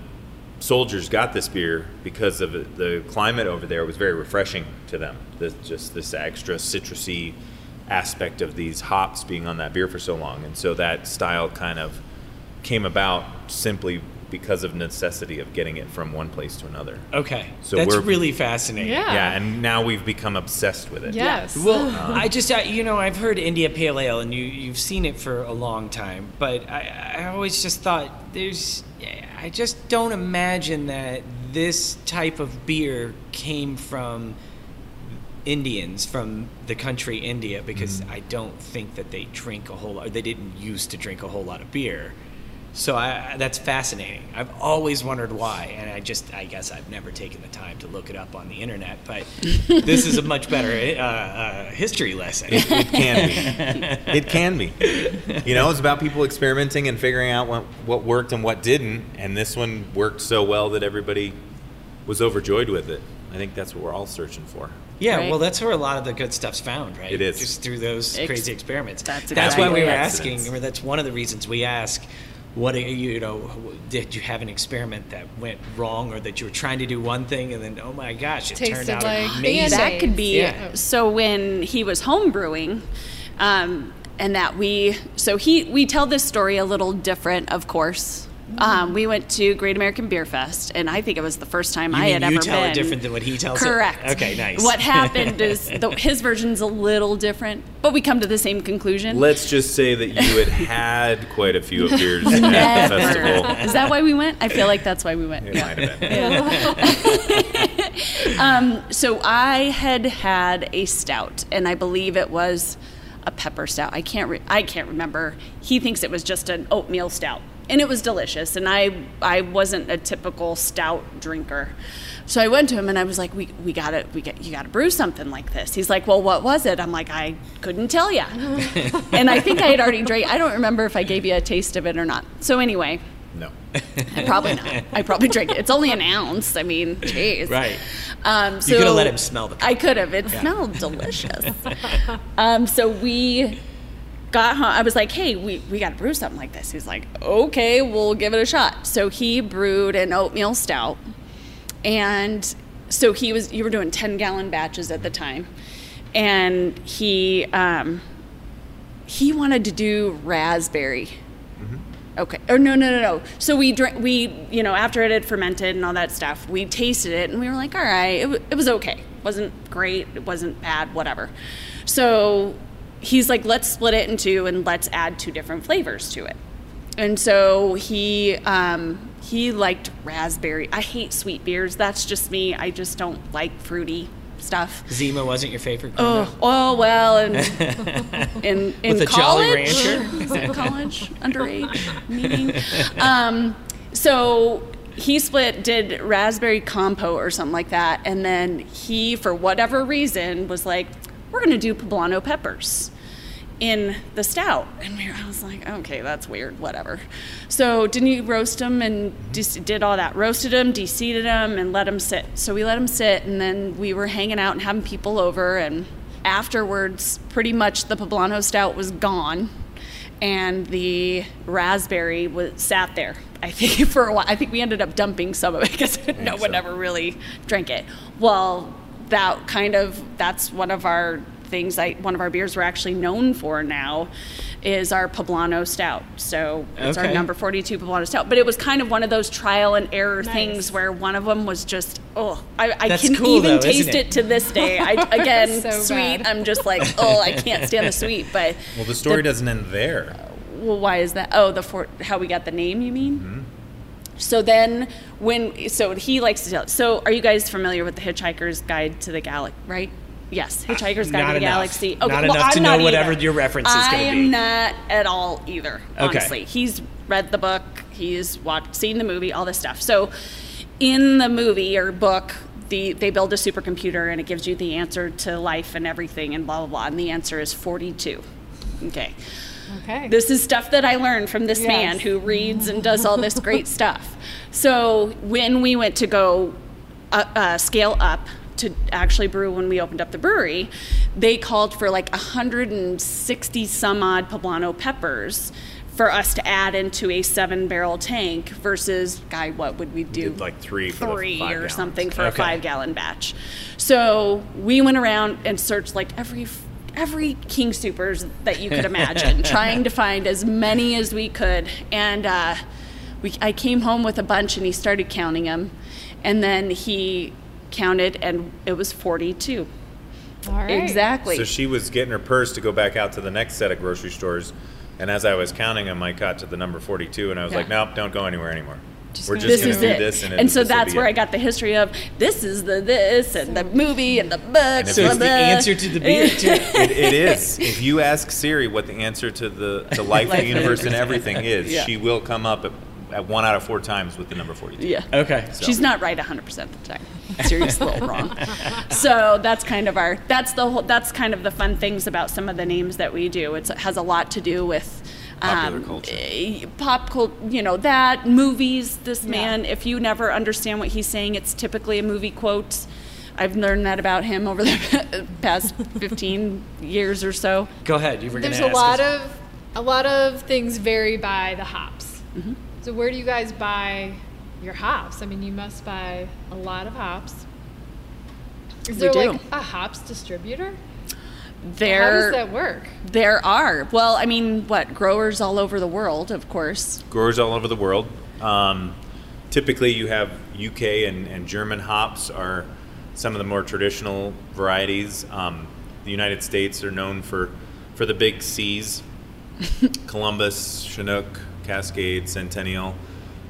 soldiers got this beer, because of the climate over there, it was very refreshing to them. Just this extra citrusy aspect of these hops being on that beer for so long. And so that style kind of came about simply because of necessity of getting it from one place to another. Okay, so that's really fascinating. Yeah, and now we've become obsessed with it. Yes. Well, I've heard India Pale Ale, and you've seen it for a long time, but I always just thought I just don't imagine that this type of beer came from Indians from the country India, because I don't think that they drink a whole lot, or they didn't used to drink a whole lot of beer. So that's fascinating. I've always wondered why, and I guess I've never taken the time to look it up on the internet, but this is a much better history lesson. It can be. It can be. You know, it's about people experimenting and figuring out what worked and what didn't, and this one worked so well that everybody was overjoyed with it. I think that's what we're all searching for. Yeah, right. Well, that's where a lot of the good stuff's found, right? It is. Just through those crazy experiments. That's why we were asking, or that's one of the reasons we ask, what did you have an experiment that went wrong, or that you were trying to do one thing and then, oh my gosh, it turned out like amazing. That could be, So when he was home brewing, we tell this story a little different, of course. We went to Great American Beer Fest, and I think it was the first time I had ever been. You tell it different than what he tells it? Correct. Okay, nice. What happened is his version's a little different, but we come to the same conclusion. Let's just say that you had quite a few of beers at the festival. Is that why we went? I feel like that's why we went. It might have been. Yeah. So I had a stout, and I believe it was a pepper stout. I can't remember. He thinks it was just an oatmeal stout. And it was delicious, and I wasn't a typical stout drinker, so I went to him and I was like, you gotta brew something like this. He's like, well, what was it? I'm like, I couldn't tell ya. And I think I had already drank. I don't remember if I gave you a taste of it or not. So anyway, no, probably not. I probably drank it. It's only an ounce. I mean, geez. Right. So you could have let him smell the. I could have. It smelled delicious. So we. Got home, I was like, hey, we got to brew something like this. He's like, okay, we'll give it a shot. So he brewed an oatmeal stout. And so you were doing 10-gallon batches at the time. And he wanted to do raspberry. Mm-hmm. Okay. Or no. So we after it had fermented and all that stuff, we tasted it and we were like, all right, it was okay. It wasn't great. It wasn't bad, whatever. So he's like, let's split it in two and let's add two different flavors to it. And so he liked raspberry. I hate sweet beers. That's just me. I just don't like fruity stuff. Zima wasn't your favorite? And in college, was it college underage meeting. So he did raspberry compote or something like that, and then he, for whatever reason, was like, we're going to do poblano peppers. in the stout. And I was like, okay, that's weird, whatever. So didn't you roast them and did all that? Roasted them, de-seeded them, and let them sit. So we let them sit, and then we were hanging out and having people over, and afterwards, pretty much the poblano stout was gone, and the raspberry sat there, I think, for a while. I think we ended up dumping some of it because no one ever really drank it. Well, that's one of our things, one of our beers we're actually known for now is our poblano stout. So it's our number 42 poblano stout. But it was kind of one of those trial and error things where one of them was just, I can even taste it to this day. Bad. I'm just like, I can't stand the sweet. But well, the story doesn't end there. Well, why is that? Oh, how we got the name, you mean? Mm-hmm. So then he likes to tell it. So are you guys familiar with the Hitchhiker's Guide to the Galaxy, right? Yes, Hitchhiker's Guide to the Galaxy. Okay, not enough to know whatever your reference is going to be. I am not at all either, honestly. Okay. He's read the book, he's seen the movie, all this stuff. So in the movie or book, they build a supercomputer and it gives you the answer to life and everything and blah, blah, blah. And the answer is 42. Okay. This is stuff that I learned from this man who reads and does all this great stuff. So when we went to go scale up, to actually brew when we opened up the brewery, they called for like 160 some odd poblano peppers for us to add into a 7-barrel tank versus, what would we do? We did like three or something for a 5-gallon batch. So we went around and searched like every King Soopers that you could imagine, trying to find as many as we could. And I came home with a bunch and he started counting them. And then he counted and it was 42. All right. Exactly. So she was getting her purse to go back out to the next set of grocery stores, and as I was counting them, I got to the number 42, and I was like, nope, don't go anywhere anymore. We're just going to do this. And so that's where I got the history of this is the this and the movie and the book. And so it's the answer to the beer, too. It is. If you ask Siri what the answer to the life, the universe, and everything is, she will come up at 1 out of 4 times with the number 42. Yeah. Okay. So. She's not right 100% of the time. Seriously, a little wrong. So that's kind of that's kind of the fun things about some of the names that we do. It has a lot to do with popular culture, pop culture, that movies. This man, if you never understand what he's saying, it's typically a movie quote. I've learned that about him over the past 15 years or so. Go ahead. You were going to ask. There's a lot of things vary by the hops. Mm-hmm. So where do you guys buy your hops? I mean, you must buy a lot of hops. Is there like a hops distributor? How does that work? There are. Well, I mean, growers all over the world, of course. Growers all over the world. Typically you have UK and German hops are some of the more traditional varieties. The United States are known for the big C's, Columbus, Chinook, Cascade, Centennial,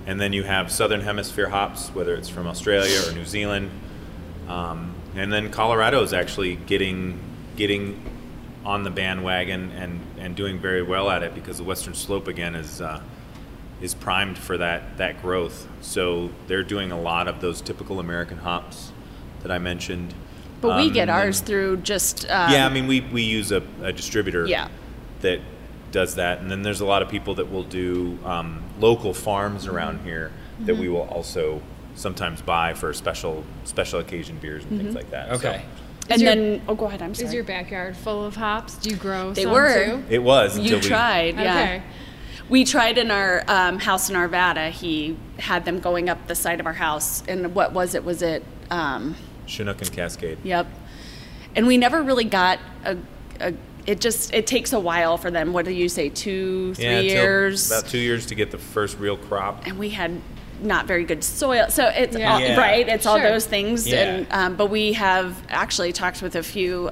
and then you have Southern Hemisphere hops, whether it's from Australia or New Zealand, and then Colorado is actually getting on the bandwagon and doing very well at it because the Western Slope again is primed for that growth. So they're doing a lot of those typical American hops that I mentioned. But we get ours through just we use a distributor that does that, and then there's a lot of people that will do local farms around here that we will also sometimes buy for special occasion beers and things like that. Okay. So, go ahead. I'm sorry. Is your backyard full of hops? Do you grow? They some were. Too? It was. Until you tried? Yeah. Okay. We tried in our house in Arvada. He had them going up the side of our house, and what was it? Was it Chinook and Cascade? Yep. And we never really got a It takes a while for them. What do you say, 2-3 years? About 2 years to get the first real crop. And we had not very good soil. So it's all those things. Yeah. And but we have actually talked with a few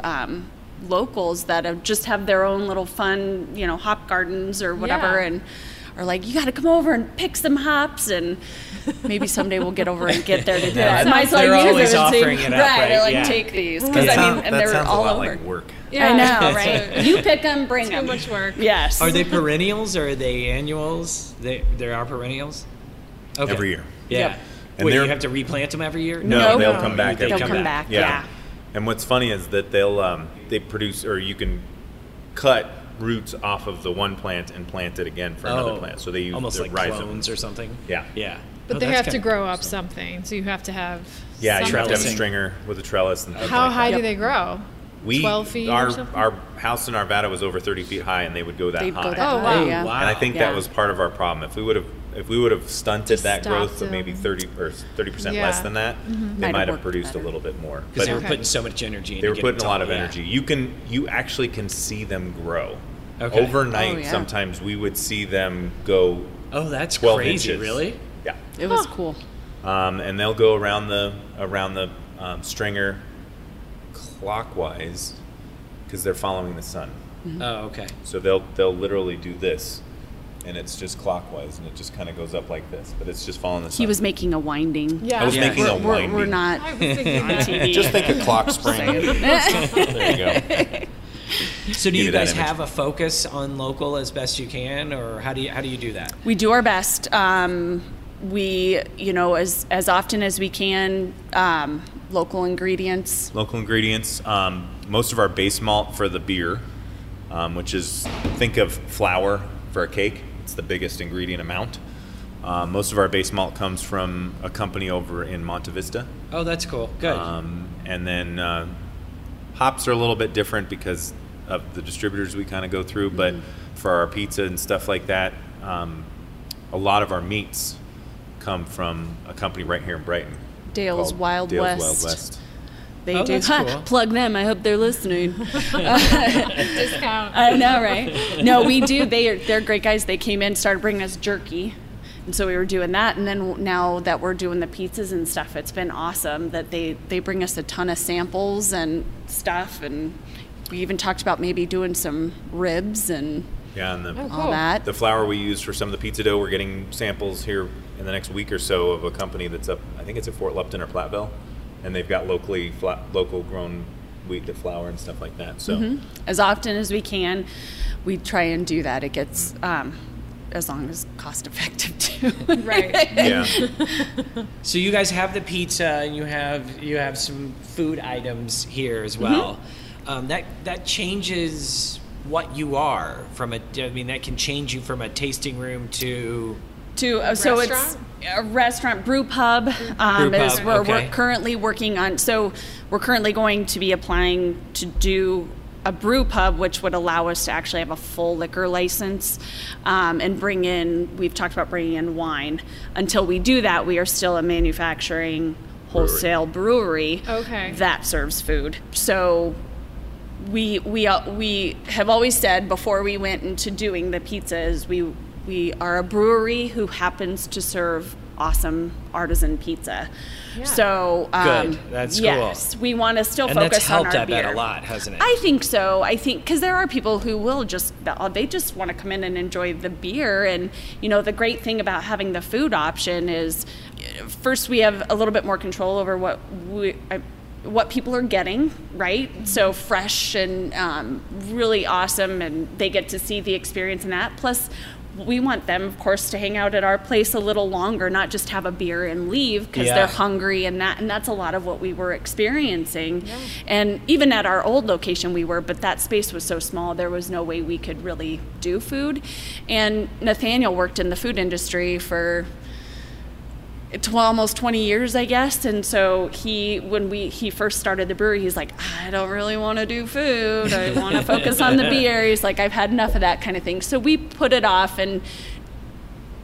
locals that have their own little fun, hop gardens or whatever, and are like, you got to come over and pick some hops, and maybe someday we'll get over and get there to do that. Might as well use them and say, take these. Because they're all over. Like work. Yeah, I know, right? You pick them, bring them. Too much work. Yes. Are they perennials or are they annuals? There are perennials? Okay. Every year. Yeah. Yep. And you have to replant them every year? No, they'll come back. They'll come back. Yeah. And what's funny is that they produce, or you can cut roots off of the one plant and plant it again for another plant. So they use almost like clones or something. Yeah. Yeah. But they have to grow up something, so you have to have. Yeah, you have to have a stringer with a trellis. And how high do they grow? 12 feet or something? Our house in Arvada was over 30 feet high, and they would go that high. Oh, wow. Yeah. And I think that was part of our problem. If we would have stunted that growth to maybe 30% less than that, mm-hmm. they might have produced a little bit more. Because they were putting so much energy into it. They were putting a lot of energy. You actually can see them grow. Okay. Overnight, sometimes we would see them go 12 inches. Oh, that's crazy, really? Yeah. It was cool. And they'll go around the stringer clockwise because they're following the sun. Mm-hmm. Oh, okay. So they'll literally do this. And it's just clockwise, and it just kind of goes up like this, but it's just following the sun. He was making a winding. Yeah, I was making a winding. We're not. I was thinking TV. Just think a clock spring. There you go. So, do you guys have a focus on local as best you can, or how do you do that? We do our best. We, as often as we can, local ingredients. Most of our base malt for the beer, which is think of flour for a cake. It's the biggest ingredient amount. Most of our base malt comes from a company over in Monte Vista. Oh, that's cool. Good. And then hops are a little bit different because of the distributors we kind of go through. But for our pizza and stuff like that, a lot of our meats come from a company right here in Brighton. Dale's Wild West. They do. That's cool. Plug them. I hope they're listening. Discount. I know, right? No, we do. They're great guys. They came in, started bringing us jerky, and so we were doing that. And then now that we're doing the pizzas and stuff, it's been awesome that they bring us a ton of samples and stuff. And we even talked about maybe doing some ribs and all that. The flour we use for some of the pizza dough, we're getting samples here in the next week or so of a company that's up. I think it's at Fort Lupton or Platteville. And they've got local grown wheat to flour and stuff like that. So as often as we can, we try and do that. It gets as long as cost effective too. Right. Yeah. So you guys have the pizza and you have some food items here as well. Mm-hmm. That changes what you are from a. I mean, that can change you from a tasting room to so it's a restaurant, brew pub. Is where we're currently working on. So we're currently going to be applying to do a brew pub, which would allow us to actually have a full liquor license and bring in. We've talked about bringing in wine. Until we do that, we are still a manufacturing wholesale brewery that serves food. So we have always said before we went into doing the pizzas, we are a brewery who happens to serve awesome artisan pizza. Yeah. So, good. That's cool. We want to still focus on our beer. And that's helped, I bet, a lot, hasn't it? I think so. I think because there are people who just want to come in and enjoy the beer. And, the great thing about having the food option is, first, we have a little bit more control over what people are getting, right? Mm-hmm. So fresh and really awesome, and they get to see the experience in that. Plus, we want them, of course, to hang out at our place a little longer, not just have a beer and leave because they're hungry and that's a lot of what we were experiencing. Yeah. And even at our old location but that space was so small, there was no way we could really do food. And Nathaniel worked in the food industry for almost 20 years, I guess. And so when he first started the brewery, he's like, I don't really want to do food. I want to focus on the beer. He's like, I've had enough of that kind of thing. So we put it off and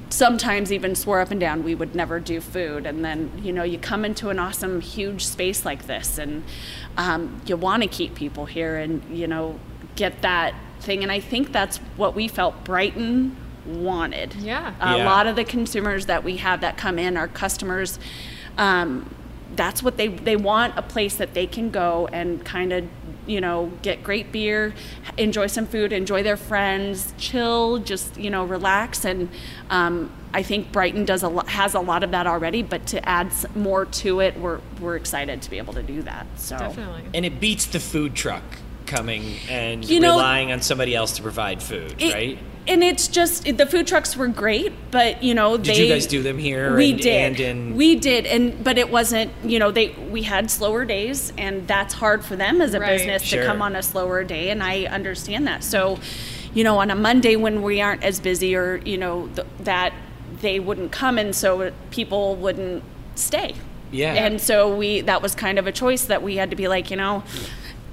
sometimes even swore up and down we would never do food. And then, you come into an awesome, huge space like this and you want to keep people here and, get that thing. And I think that's what we felt Brighton wanted. A lot of the consumers that we have that come in, our customers, that's what they want, a place that they can go and kind of get great beer, enjoy some food, enjoy their friends, chill, just relax. And I think Brighton has a lot of that already, but to add more to it, we're excited to be able to do that. So definitely. And it beats the food truck coming and relying on somebody else to provide food, right? And it's just, the food trucks were great, but Did you guys do them here? We did, but it wasn't, we had slower days, and that's hard for them as a business to come on a slower day, and I understand that. So, you know, on a Monday when we aren't as busy or, you know, that they wouldn't come, and so people wouldn't stay. Yeah. And so that was kind of a choice that we had to be like, you know,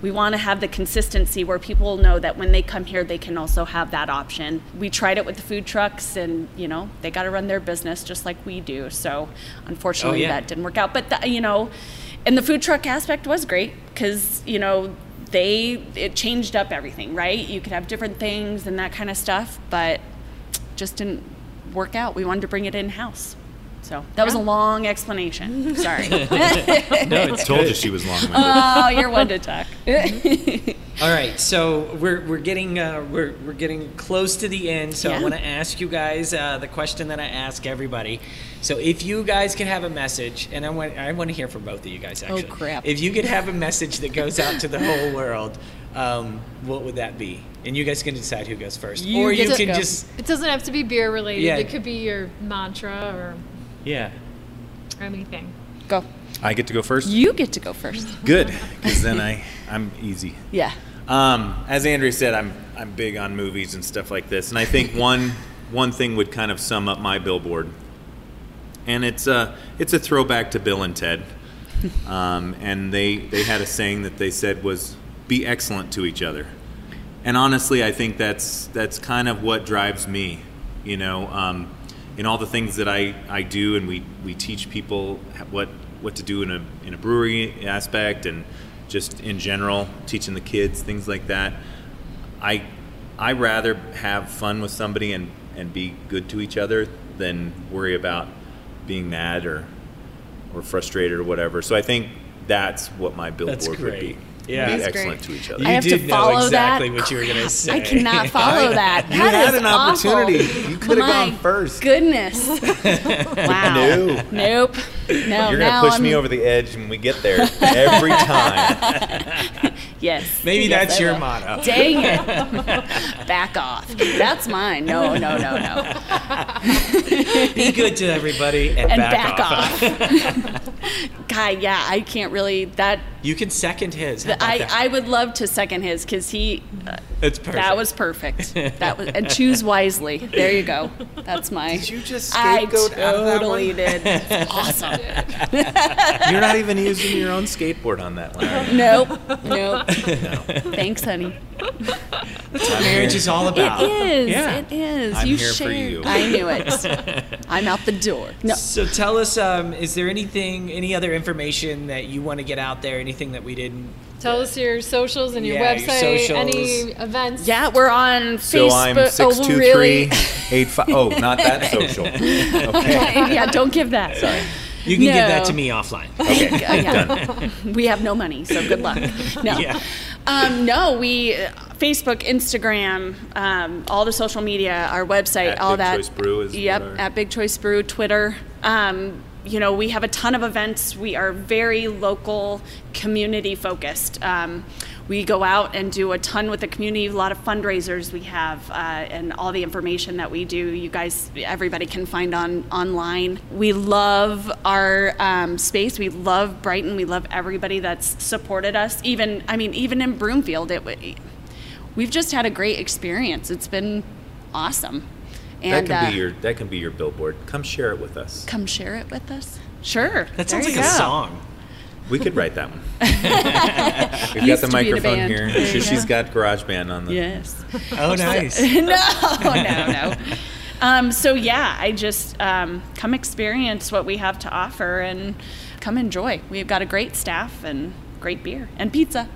we want to have the consistency where people know that when they come here, they can also have that option. We tried it with the food trucks, and, you know, they got to run their business just like we do. So unfortunately, that didn't work out. But, you know, and the food truck aspect was great because, you know, it changed up everything, right? You could have different things and that kind of stuff, but just didn't work out. We wanted to bring it in-house. So that was a long explanation. Sorry. No, I told you she was long-winded. Oh, you're one to talk. All right, so we're getting close to the end. So I want to ask you guys the question that I ask everybody. So if you guys could have a message, and I want to hear from both of you guys actually. Oh crap! If you could have a message that goes out to the whole world, what would that be? And you guys can decide who goes first, or you can just. It doesn't have to be beer related. Yeah. It could be your mantra or. Yeah. Anything. Go. I get to go first? You get to go first. Good, because then I'm easy. Yeah. As Andrea said, I'm big on movies and stuff like this, and I think one thing would kind of sum up my billboard, and it's a throwback to Bill and Ted, and they had a saying that they said was be excellent to each other, and honestly, I think that's kind of what drives me, you know. In all the things that I do, and we teach people what to do in a brewery aspect, and just in general teaching the kids things like that. I rather have fun with somebody and be good to each other than worry about being mad or frustrated or whatever. So I think that's what my billboard would be. Yeah, be excellent to each other. You did know exactly what you were going to say. I cannot follow that. You had an opportunity. You could have gone first. Goodness. Wow. No. Nope. No. You're going to push me over the edge when we get there every time. Yes. Maybe that's your motto. Dang it. Back off. That's mine. No. Be good to everybody and back off. God, yeah, I can't really that. You can second his. I would love to second his because he. It's perfect. That was perfect. That was, and choose wisely. There you go. That's my. Did you just scapegoat out of that one? I totally did. Awesome. You're not even using your own skateboard on that one. Right? Nope. No. Thanks, honey. That's what marriage is all about. It is. Yeah. It is. I'm here for you. I knew it. I'm out the door. No. So tell us, is there anything, any other information that you want to get out there? Anything that we didn't? Tell us your socials and your website, your any events. Yeah, we're on Facebook. So I'm 62385. Oh, not that social. Okay. Yeah, don't give that. Sorry. You can give that to me offline. Okay, done. We have no money, so good luck. No. Yeah. We Facebook, Instagram, all the social media, our website, all that. Big Choice Brew is at Big Choice Brew, Twitter. You know, we have a ton of events. We are very local, community focused. We go out and do a ton with the community, a lot of fundraisers we have, and all the information that we do, everybody can find online. We love our space. We love Brighton. We love everybody that's supported us. Even in Broomfield, we've just had a great experience. It's been awesome. And that can be your billboard. Come share it with us. Sure. That sounds like a song. We could write that one. We've got the microphone here. She's got GarageBand on the. Yes. Oh, nice. No. So I just come experience what we have to offer and come enjoy. We've got a great staff and great beer and pizza.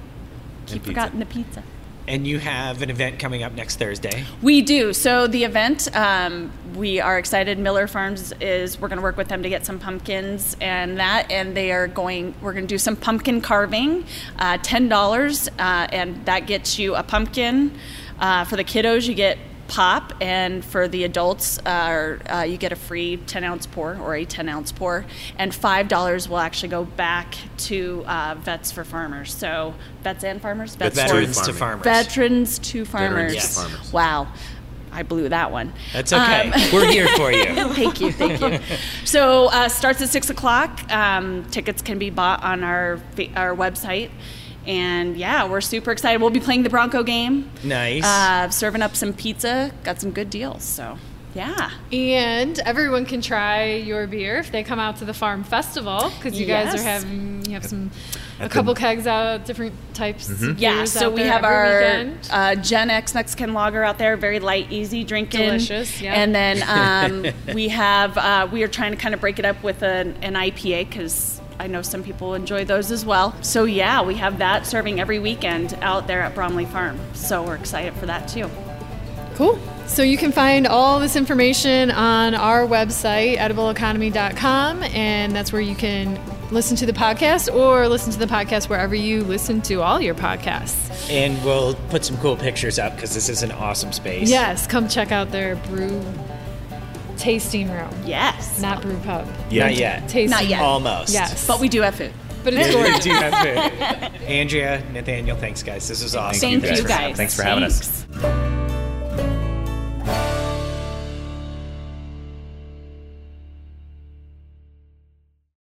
Forgotten the pizza. And you have an event coming up next Thursday. We do. So the event, we are excited. Miller Farms we're going to work with them to get some pumpkins and we're going to do some pumpkin carving, $10, and that gets you a pumpkin. For the kiddos, you get pop, and for the adults, you get a free 10-ounce pour or a 10-ounce pour, and $5 will actually go back to Vets for Farmers. So Vets and Farmers? Veterans to Farmers. Yes. Wow. I blew that one. That's okay. We're here for you. Thank you. So starts at 6 o'clock. Tickets can be bought on our website. And yeah, we're super excited. We'll be playing the Bronco game. Nice. Serving up some pizza. Got some good deals. So yeah. And everyone can try your beer if they come out to the farm festival, because you guys are having, you have some, a couple kegs out, different types. Mm-hmm. Yeah. So we have our Gen X Mexican lager out there, very light, easy drinking. Delicious. Yeah. And then we have, we are trying to kind of break it up with an IPA, because I know some people enjoy those as well. So yeah, we have that serving every weekend out there at Bromley Farm. So we're excited for that too. Cool. So you can find all this information on our website, edibleeconomy.com, and that's where you can listen to the podcast, or listen to the podcast wherever you listen to all your podcasts. And we'll put some cool pictures up, because this is an awesome space. Yes, come check out their brew tasting room. Yes. Not brew pub. Yeah, yeah. Not yet. Almost. Yes. But we do have food. But it's gorgeous. We do have food. Andrea, Nathaniel, thanks, guys. This was awesome. Thank you guys. Thanks for having us.